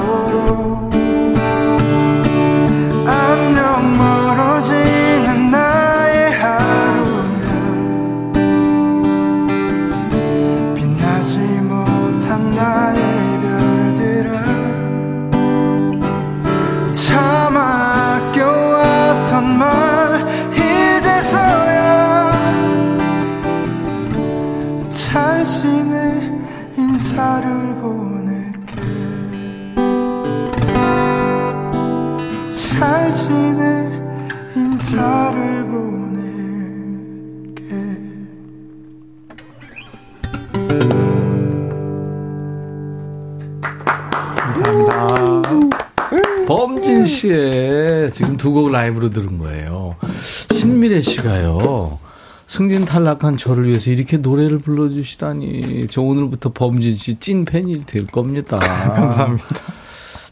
인사를 보낼게. 감사합니다. 범진 씨의 지금 두 곡 라이브로 들은 거예요. 신미래 씨가요, 승진 탈락한 저를 위해서 이렇게 노래를 불러주시다니, 저 오늘부터 범진 씨 찐팬이 될 겁니다. 감사합니다.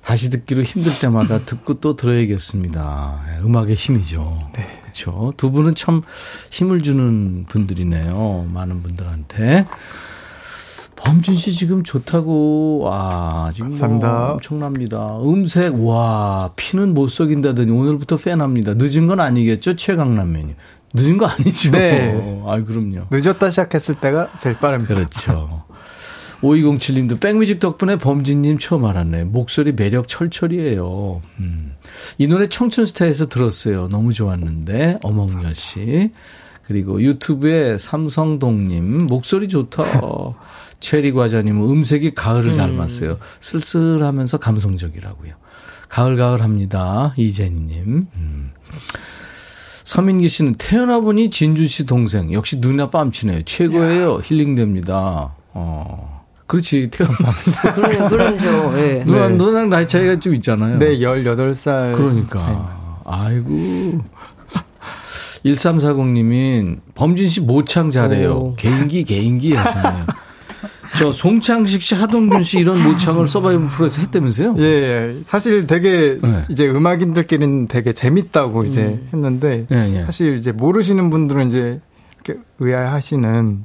다시 듣기로 힘들 때마다 듣고 또 들어야겠습니다. 음악의 힘이죠. 네. 그렇죠. 두 분은 참 힘을 주는 분들이네요. 많은 분들한테. 범진 씨 지금 좋다고, 와, 지금 감사합니다. 엄청납니다. 음색, 와, 피는 못 속인다더니 오늘부터 팬합니다. 늦은 건 아니겠죠? 최강남매님. 늦은 거 아니죠? 네. 아, 그럼요. 늦었다 시작했을 때가 제일 빠릅니다. 그렇죠. 5207님도 백뮤직 덕분에 범진님 처음 알았네. 목소리 매력 철철이에요. 이 노래 청춘스타에서 들었어요. 너무 좋았는데. 어몽여 씨. 그리고 유튜브에 삼성동님, 목소리 좋다. 체리과자님은 음색이 가을을 닮았어요. 쓸쓸하면서 감성적이라고요. 가을가을합니다. 이재니님. 서민기 씨는 태어나 보니 진주 씨 동생. 역시 눈이나 뺨치네요. 최고예요. 야. 힐링됩니다. 그렇지. 태어나서. 그럼죠. 예. 누나랑 나이 차이가 좀 있잖아요. 네, 18살. 그러니까. 차이만. 아이고. 1340님인 범진 씨 모창 잘해요. 오. 개인기 하셨네요. 저 송창식 씨, 하동균 씨 이런 모창을 서바이벌 프로에서 했다면서요? 예, 사실 되게 네. 이제 음악인들끼리는 되게 재밌다고 이제 했는데 예. 사실 이제 모르시는 분들은 이제 이렇게 의아해하시는.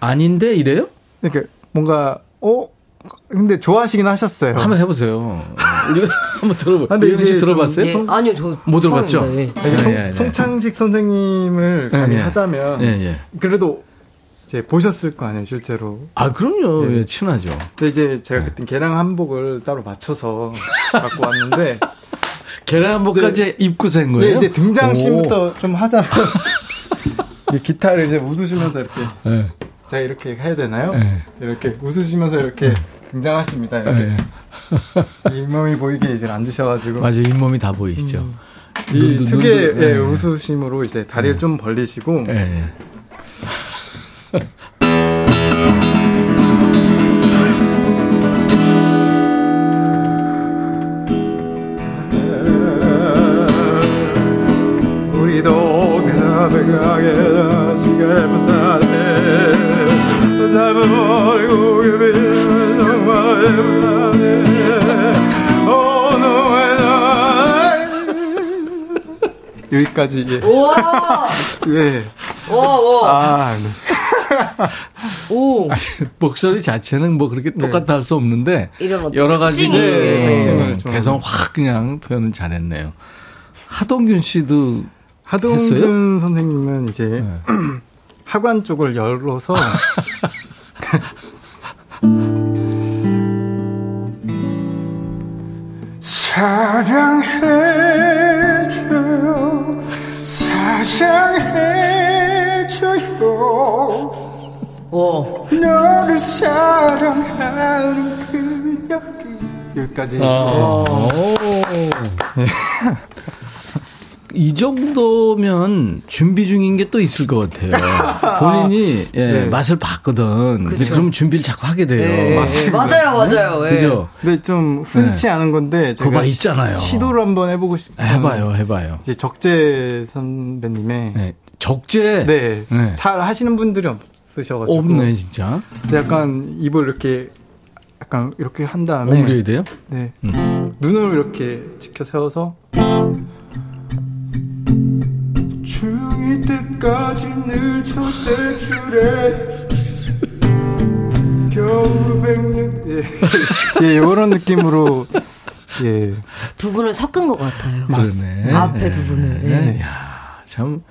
아닌데 이래요? 이렇게 뭔가 근데 좋아하시긴 하셨어요. 한번 해보세요. 한번 들어볼까요? 아, 유현 씨 들어봤어요? 예. 아니요, 저 못 들어봤죠. 예. 송창식 선생님을 감히 하자면 그래도. 이제 보셨을 거 아니에요, 실제로. 아, 그럼요. 네. 친하죠. 근데 이제 제가 그때 개랑 한복을 따로 맞춰서 갖고 왔는데. 개랑 한복까지 입고서 한 거예요? 네, 이제 등장씬부터 좀 하자. 기타를 이제 웃으시면서 이렇게. 네. 제가 이렇게 해야 되나요? 네. 이렇게 웃으시면서 이렇게 등장하십니다. 이렇게. 네. 잇몸이 보이게 이제 앉으셔가지고. 맞아요, 잇몸이 다 보이시죠. 이 특유의 웃으심으로 이제 다리를 좀 벌리시고. 네. 우리도 가볍게 시간을 살해 살벌고 그비 정말 불안해 오늘의 날 여기까지 이게 오. 아니, 목소리 자체는 뭐 그렇게 똑같다 할 수 없는데 여러 가지 개성 확 그냥 표현을 잘했네요. 하동균 씨도 하동균 선생님은 이제 하관 쪽을 열어서 사랑해줘요 사랑해줘요 너를 사랑하는 그녀를 여기까지. 네. 이 정도면 준비 중인 게 또 있을 것 같아요. 본인이 맛을 봤거든. 그럼 준비를 자꾸 하게 돼요. 네. 맞아요. 네? 그죠? 근데 좀 흔치 않은 건데 제가 그거 있잖아요. 시도를 한번 해보고 싶어요. 해봐요. 이제 적재 선배님의 적재. 네. 잘 하시는 분들이 없으셔가지고. 없네 진짜. 약간 입을 이렇게. 약간 이렇게 한 다음에 옮겨야 돼요? 네. 눈을 이렇게 지켜 세워서 죽일 때까지 늘 첫째 줄에 겨우 백년 이런 느낌으로 두 분을 섞은 것 같아요. 맞습니다. 앞에 두 분을 이야 참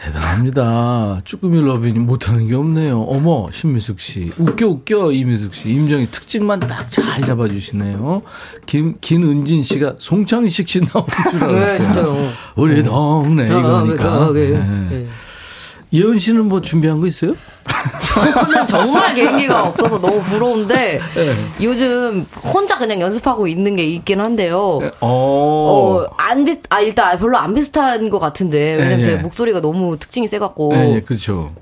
대단합니다. 쭈꾸미 러비님 못하는 게 없네요. 어머, 신미숙 씨. 웃겨, 이미숙 씨. 임정희 특징만 딱 잘 잡아주시네요. 김은진 씨가 송창식 씨 나오는 줄 알았어요. 우리 동네, 이거니까. 예은 씨는 뭐 준비한 거 있어요? 저는 정말 개인기가 없어서 너무 부러운데 네. 요즘 혼자 그냥 연습하고 있는 게 있긴 한데요. 일단 별로 안 비슷한 것 같은데 왜냐면 네, 제 네. 목소리가 너무 특징이 세갖고. 네, 네, 그렇죠.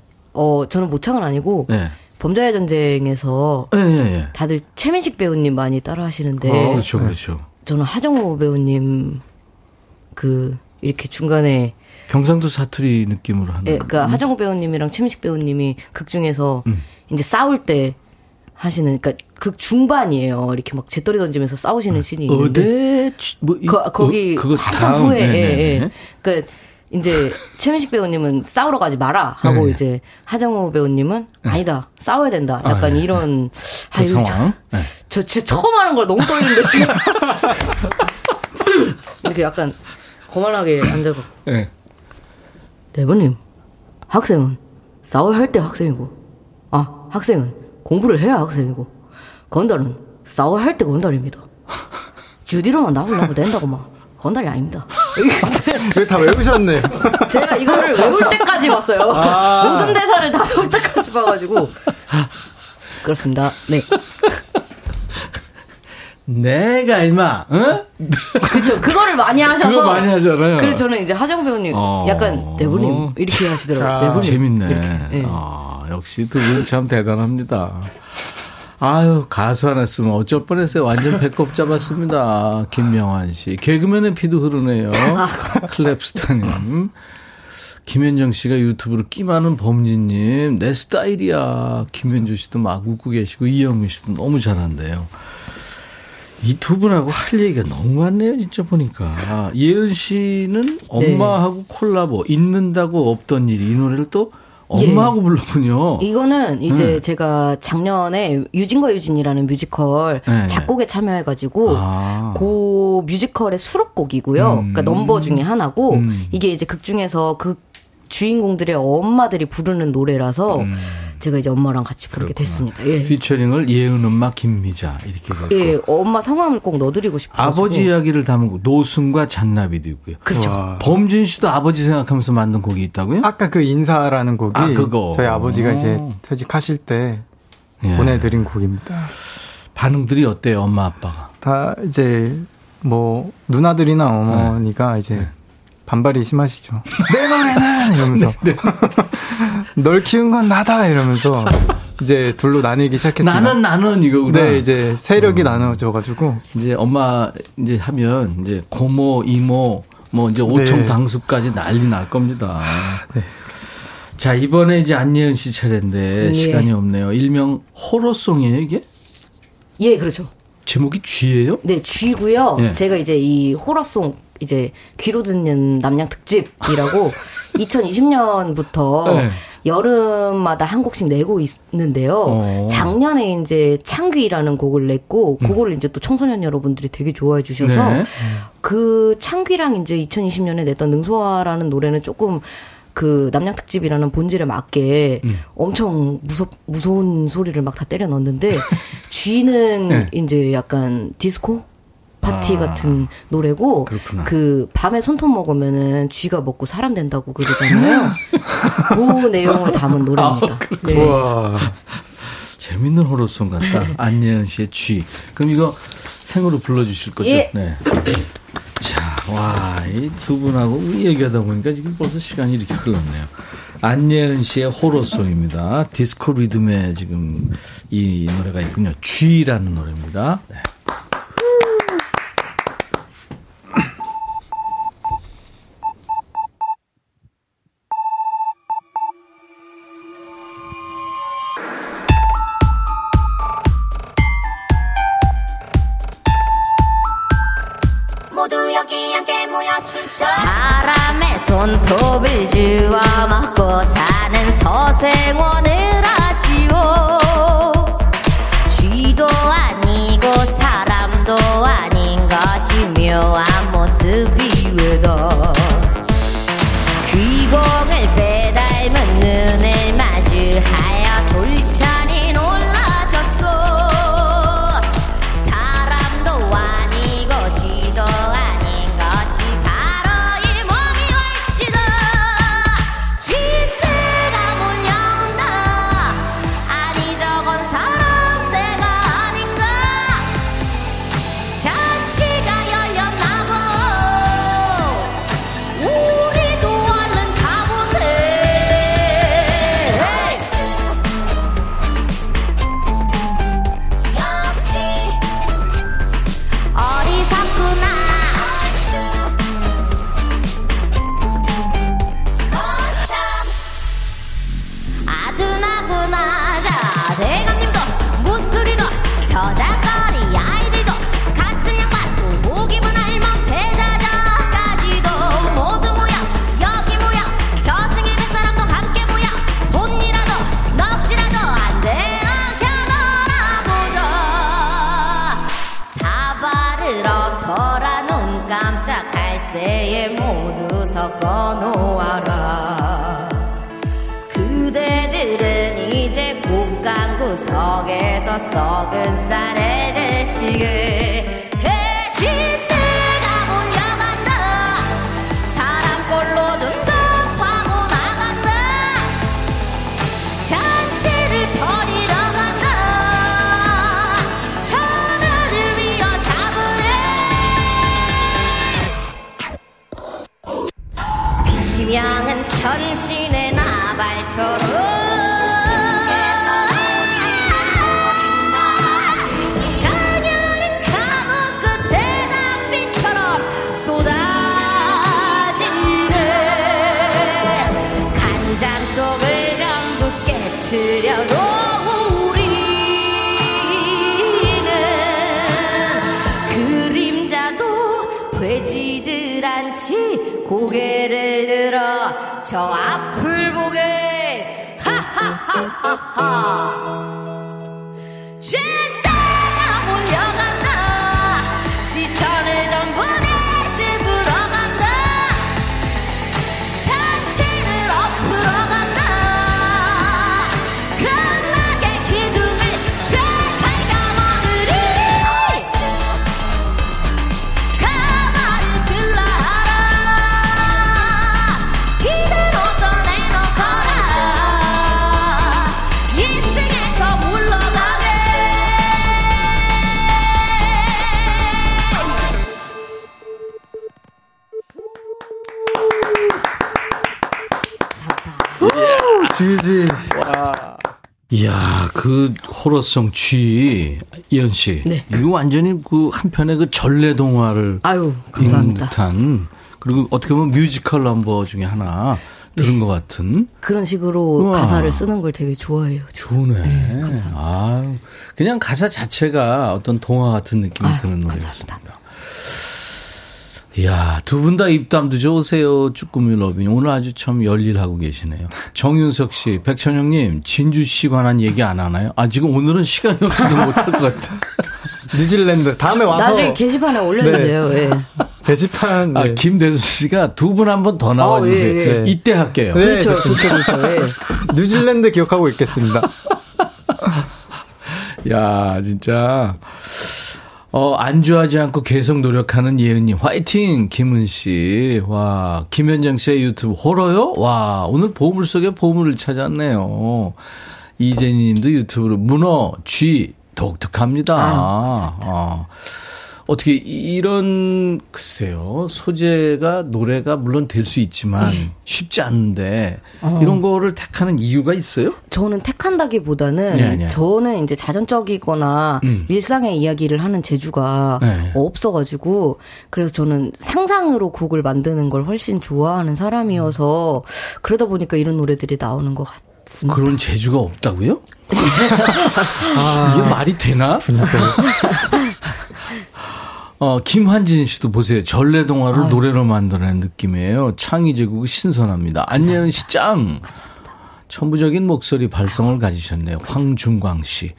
저는 모창은 아니고 네. 범죄의 전쟁에서 네, 네, 네. 다들 최민식 배우님 많이 따라하시는데. 그렇죠, 그렇죠. 저는 하정우 배우님 이렇게 중간에. 경상도 사투리 느낌으로 하는. 예, 그러니까 하정우 배우님이랑 최민식 배우님이 극 중에서 이제 싸울 때 하시는, 그러니까 극 중반이에요. 이렇게 막 재떨이 던지면서 싸우시는 씬이 있는데. 거기 한참 후에. 예. 그러니까 이제 최민식 배우님은 싸우러 가지 마라 하고 네. 이제 하정우 배우님은 아니다 싸워야 된다. 약간 네. 이런. 그 상황. 저 진짜 처음 하는 걸 너무 떨리는데 지금. 이렇게 약간 거만하게 앉아갖고. 네. 대부님, 학생은 싸워야 할 때 학생이고, 학생은 공부를 해야 학생이고, 건달은 싸워야 할 때 건달입니다. 주디로만 나오려고 된다고 막, 건달이 아닙니다. 다 외우셨네. 제가 이거를 외울 때까지 봤어요. 모든 대사를 다 외울 때까지 봐가지고. 그렇습니다. 네. 내가 임마, 응? 그렇죠. 그거를 많이 하셔서. 그거 많이 하잖아요. 그래서 저는 이제 하정 배우님 약간 대부님 이렇게 하시더라고요. 대부님. 재밌네. 이렇게. 네. 역시 두 분 참 대단합니다. 아유, 가수 하나 쓰면 어쩔 뻔했어요. 완전 배꼽 잡았습니다. 김명환 씨, 개그맨의 피도 흐르네요. 클랩스타님. 김현정 씨가 유튜브로 끼 많은 범진님, 내 스타일이야. 김현주 씨도 막 웃고 계시고 이영미 씨도 너무 잘한대요. 이 두 분하고 할 얘기가 너무 많네요, 진짜 보니까. 예은 씨는 엄마하고 네. 콜라보, 있는다고 없던 일이 이 노래를 또 엄마하고 예. 불렀군요. 이거는 이제 제가 작년에 유진과 유진이라는 뮤지컬 작곡에 참여해가지고 그 뮤지컬의 수록곡이고요. 그러니까 넘버 중에 하나고 이게 이제 극 중에서 그 주인공들의 엄마들이 부르는 노래라서 제가 이제 엄마랑 같이 부르게 그렇구나. 됐습니다. 예. 피처링을 예은 엄마 김미자 이렇게 해서 예, 엄마 성함을 꼭 넣어드리고 싶어요. 아버지 이야기를 담은 곡 노승과 잔나비도 있고요. 그렇죠. 와. 범진 씨도 아버지 생각하면서 만든 곡이 있다고요? 아까 그 인사라는 곡이 그거. 저희 아버지가 이제 퇴직하실 때 예. 보내드린 곡입니다. 반응들이 어때요, 엄마 아빠가? 다 이제 뭐 누나들이나 어머니가 네. 이제 네. 반발이 심하시죠. 내 노래는! 이러면서. 네, 네. 널 키운 건 나다! 이러면서 이제 둘로 나뉘기 시작했어요. 나는 이거구나. 네, 이제 세력이 나눠져가지고. 이제 엄마 이제 하면 이제 고모, 이모, 뭐 이제 오청 네. 당수까지 난리 날 겁니다. 네, 그렇습니다. 자, 이번에 이제 안예은 씨 차례인데 예. 시간이 없네요. 일명 호러송이에요, 이게? 예, 그렇죠. 제목이 쥐예요? 네, 쥐고요. 예. 제가 이제 이 호러송, 이제 귀로 듣는 남양 특집이라고 2020년부터 네. 여름마다 한 곡씩 내고 있는데요. 작년에 이제 창귀라는 곡을 냈고 그거를 이제 또 청소년 여러분들이 되게 좋아해 주셔서 네. 그 창귀랑 이제 2020년에 냈던 능소화라는 노래는 조금 그 남양 특집이라는 본질에 맞게 엄청 무서운 소리를 막 다 때려 넣었는데 쥐는 네. 이제 약간 디스코 파티 같은 노래고 그렇구나. 그 밤에 손톱 먹으면은 쥐가 먹고 사람 된다고 그러잖아요. 그 내용을 담은 노래입니다. 네. 와, 재밌는 호러송 같다. 안예은 씨의 쥐. 그럼 이거 생으로 불러주실 거죠? 예. 네. 자, 와, 이 두 분하고 얘기하다 보니까 지금 벌써 시간이 이렇게 흘렀네요. 안예은 씨의 호러송입니다. 디스코 리듬에 지금 이 노래가 있군요. 쥐라는 노래입니다. 네. 사람의 손톱을 주워먹고 사는 서생원을 아시오. 쥐도 아니고 사람도 아닌 것이 묘한 모습이 외고 귀공을 빼닮은 눈을 마주하여 솔찬히 놀라셨소. 사람도 아니고 쥐도 아니고 바로 이 몸이 훨씬 더 쥐네. 꺾어놓아라. 그대들은 이제 곡간 구석에서 썩은 쌀을 드시게. 양은 천신의 나발처럼 고개를 들어 저 앞을 보게. 하하하하하. 제 때가 몰려간다. 지천을 전부 내집으러 간다. 잔치를 엎으러 간다. 극락의 기둥을 죄 갉아먹으리. 가마를 들라. 지지. 와. 이야, 그 호러성 쥐, 이현 씨. 네. 이거 완전히 그 한편의 그 전래 동화를. 아유, 감사합니다. 듯한, 그리고 어떻게 보면 뮤지컬 넘버 중에 하나 들은 네. 것 같은. 그런 식으로 우와. 가사를 쓰는 걸 되게 좋아해요. 지금. 좋네. 네, 감사합니다. 아유, 그냥 가사 자체가 어떤 동화 같은 느낌이 아유, 드는 노래였습니다. 이야, 두 분 다 입담도 좋으세요. 쭈꾸미 러빈. 오늘 아주 참 열일하고 계시네요. 정윤석 씨, 백천영님, 진주 씨 관한 얘기 안 하나요? 아, 지금 오늘은 시간이 없어서 못할 것 같아요. 뉴질랜드. 다음에 와서. 나중에 게시판에 올려주세요. 네. 네. 게시판. 네. 아, 김대수 씨가 두 분 한 번 더 나와주세요. 예, 예. 이때 할게요. 네, 그렇죠. 좋죠. 예. 뉴질랜드 기억하고 있겠습니다. 야, 진짜. 안주하지 않고 계속 노력하는 예은님 화이팅. 김은씨 와, 김현정씨의 유튜브 호러요? 와, 오늘 보물 속에 보물을 찾았네요. 이재희님도 유튜브로 문어 쥐 독특합니다. 아, 어떻게 이런 글쎄요, 소재가 노래가 물론 될 수 있지만 쉽지 않은데 이런 거를 택하는 이유가 있어요? 저는 택한다기보다는 네. 저는 이제 자전적이거나 일상의 이야기를 하는 재주가 네. 없어가지고 그래서 저는 상상으로 곡을 만드는 걸 훨씬 좋아하는 사람이어서 그러다 보니까 이런 노래들이 나오는 것 같아요. 맞습니다. 그런 재주가 없다고요? 아, 이게 말이 되나? 김환진 씨도 보세요. 전래동화를 아유. 노래로 만드는 느낌이에요. 창의 제국이 신선합니다. 안예은 씨 짱. 감사합니다. 천부적인 목소리 발성을 가지셨네요. 황중광 씨. 네.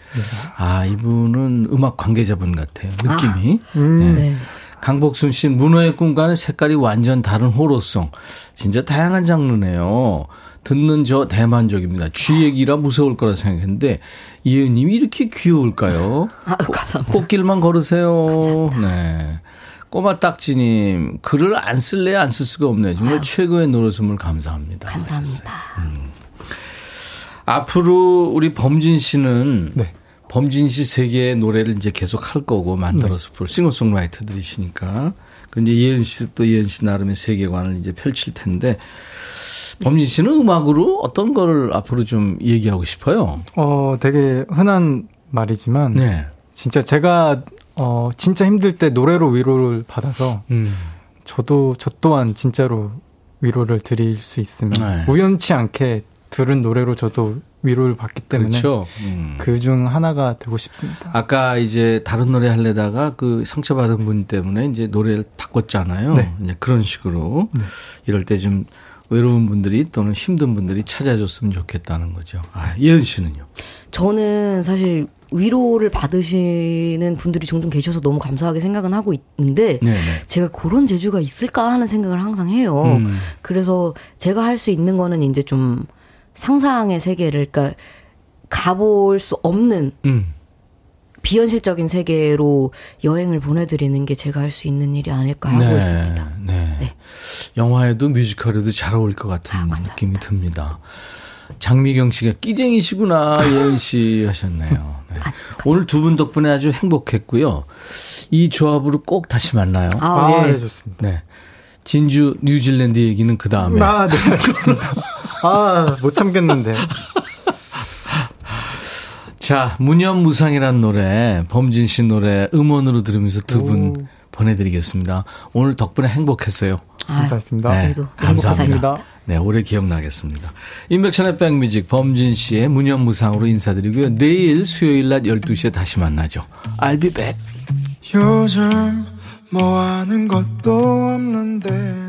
아, 이분은 음악 관계자분 같아요. 느낌이. 아. 네. 네. 강복순 씨는 문어의 꿈과는 색깔이 완전 다른 호러성. 진짜 다양한 장르네요. 듣는 저 대만족입니다. 쥐 얘기라 무서울 거라 생각했는데 이은님이 이렇게 귀여울까요? 아, 감사합니다. 꽃길만 걸으세요. 감사합니다. 네. 꼬마 딱지님 글을 안 쓸래 안 쓸 수가 없네요. 정말 아유. 최고의 노릇음을 감사합니다. 감사합니다. 앞으로 우리 범진 씨는 네. 범진 씨 세계의 노래를 이제 계속 할 거고 만들어서 볼 싱어송라이터들이시니까 근데 예은 씨도 또 예은 씨 나름의 세계관을 이제 펼칠 텐데. 범진 씨는 음악으로 어떤 거를 앞으로 좀 얘기하고 싶어요? 되게 흔한 말이지만 네. 진짜 제가 진짜 힘들 때 노래로 위로를 받아서 저 또한 진짜로 위로를 드릴 수 있으면 네. 우연치 않게 들은 노래로 저도 위로를 받기 때문에 그렇죠. 그중 하나가 되고 싶습니다. 아까 이제 다른 노래 하려다가 그 상처받은 분 때문에 이제 노래를 바꿨잖아요. 네. 이제 그런 식으로 네. 이럴 때 좀 외로운 분들이 또는 힘든 분들이 찾아줬으면 좋겠다는 거죠. 아, 예은 씨는요? 저는 사실 위로를 받으시는 분들이 종종 계셔서 너무 감사하게 생각은 하고 있는데 네네. 제가 그런 재주가 있을까 하는 생각을 항상 해요. 그래서 제가 할 수 있는 거는 이제 좀 상상의 세계를 그러니까 가볼 수 없는 비현실적인 세계로 여행을 보내드리는 게 제가 할 수 있는 일이 아닐까 하고 네, 있습니다. 네. 네. 영화에도 뮤지컬에도 잘 어울릴 것 같은 느낌이 듭니다. 장미경 씨가 끼쟁이시구나 예은 씨 하셨네요. 네. 아, 오늘 두 분 덕분에 아주 행복했고요. 이 조합으로 꼭 다시 만나요. 아, 네. 네, 좋습니다. 네. 진주 뉴질랜드 얘기는 그 다음에. 아, 네, 좋습니다. 아, 못 참겠는데. 자, 무념무상이란 노래, 범진 씨 노래 음원으로 들으면서 두 분 보내드리겠습니다. 오늘 덕분에 행복했어요. 아, 감사했습니다. 네, 저희도 감사합니다. 네, 오래 기억나겠습니다. 인백천의 백뮤직 범진 씨의 무념무상으로 인사드리고요. 내일 수요일 낮 12시에 다시 만나죠. I'll be back. 요즘 뭐 하는 것도 없는데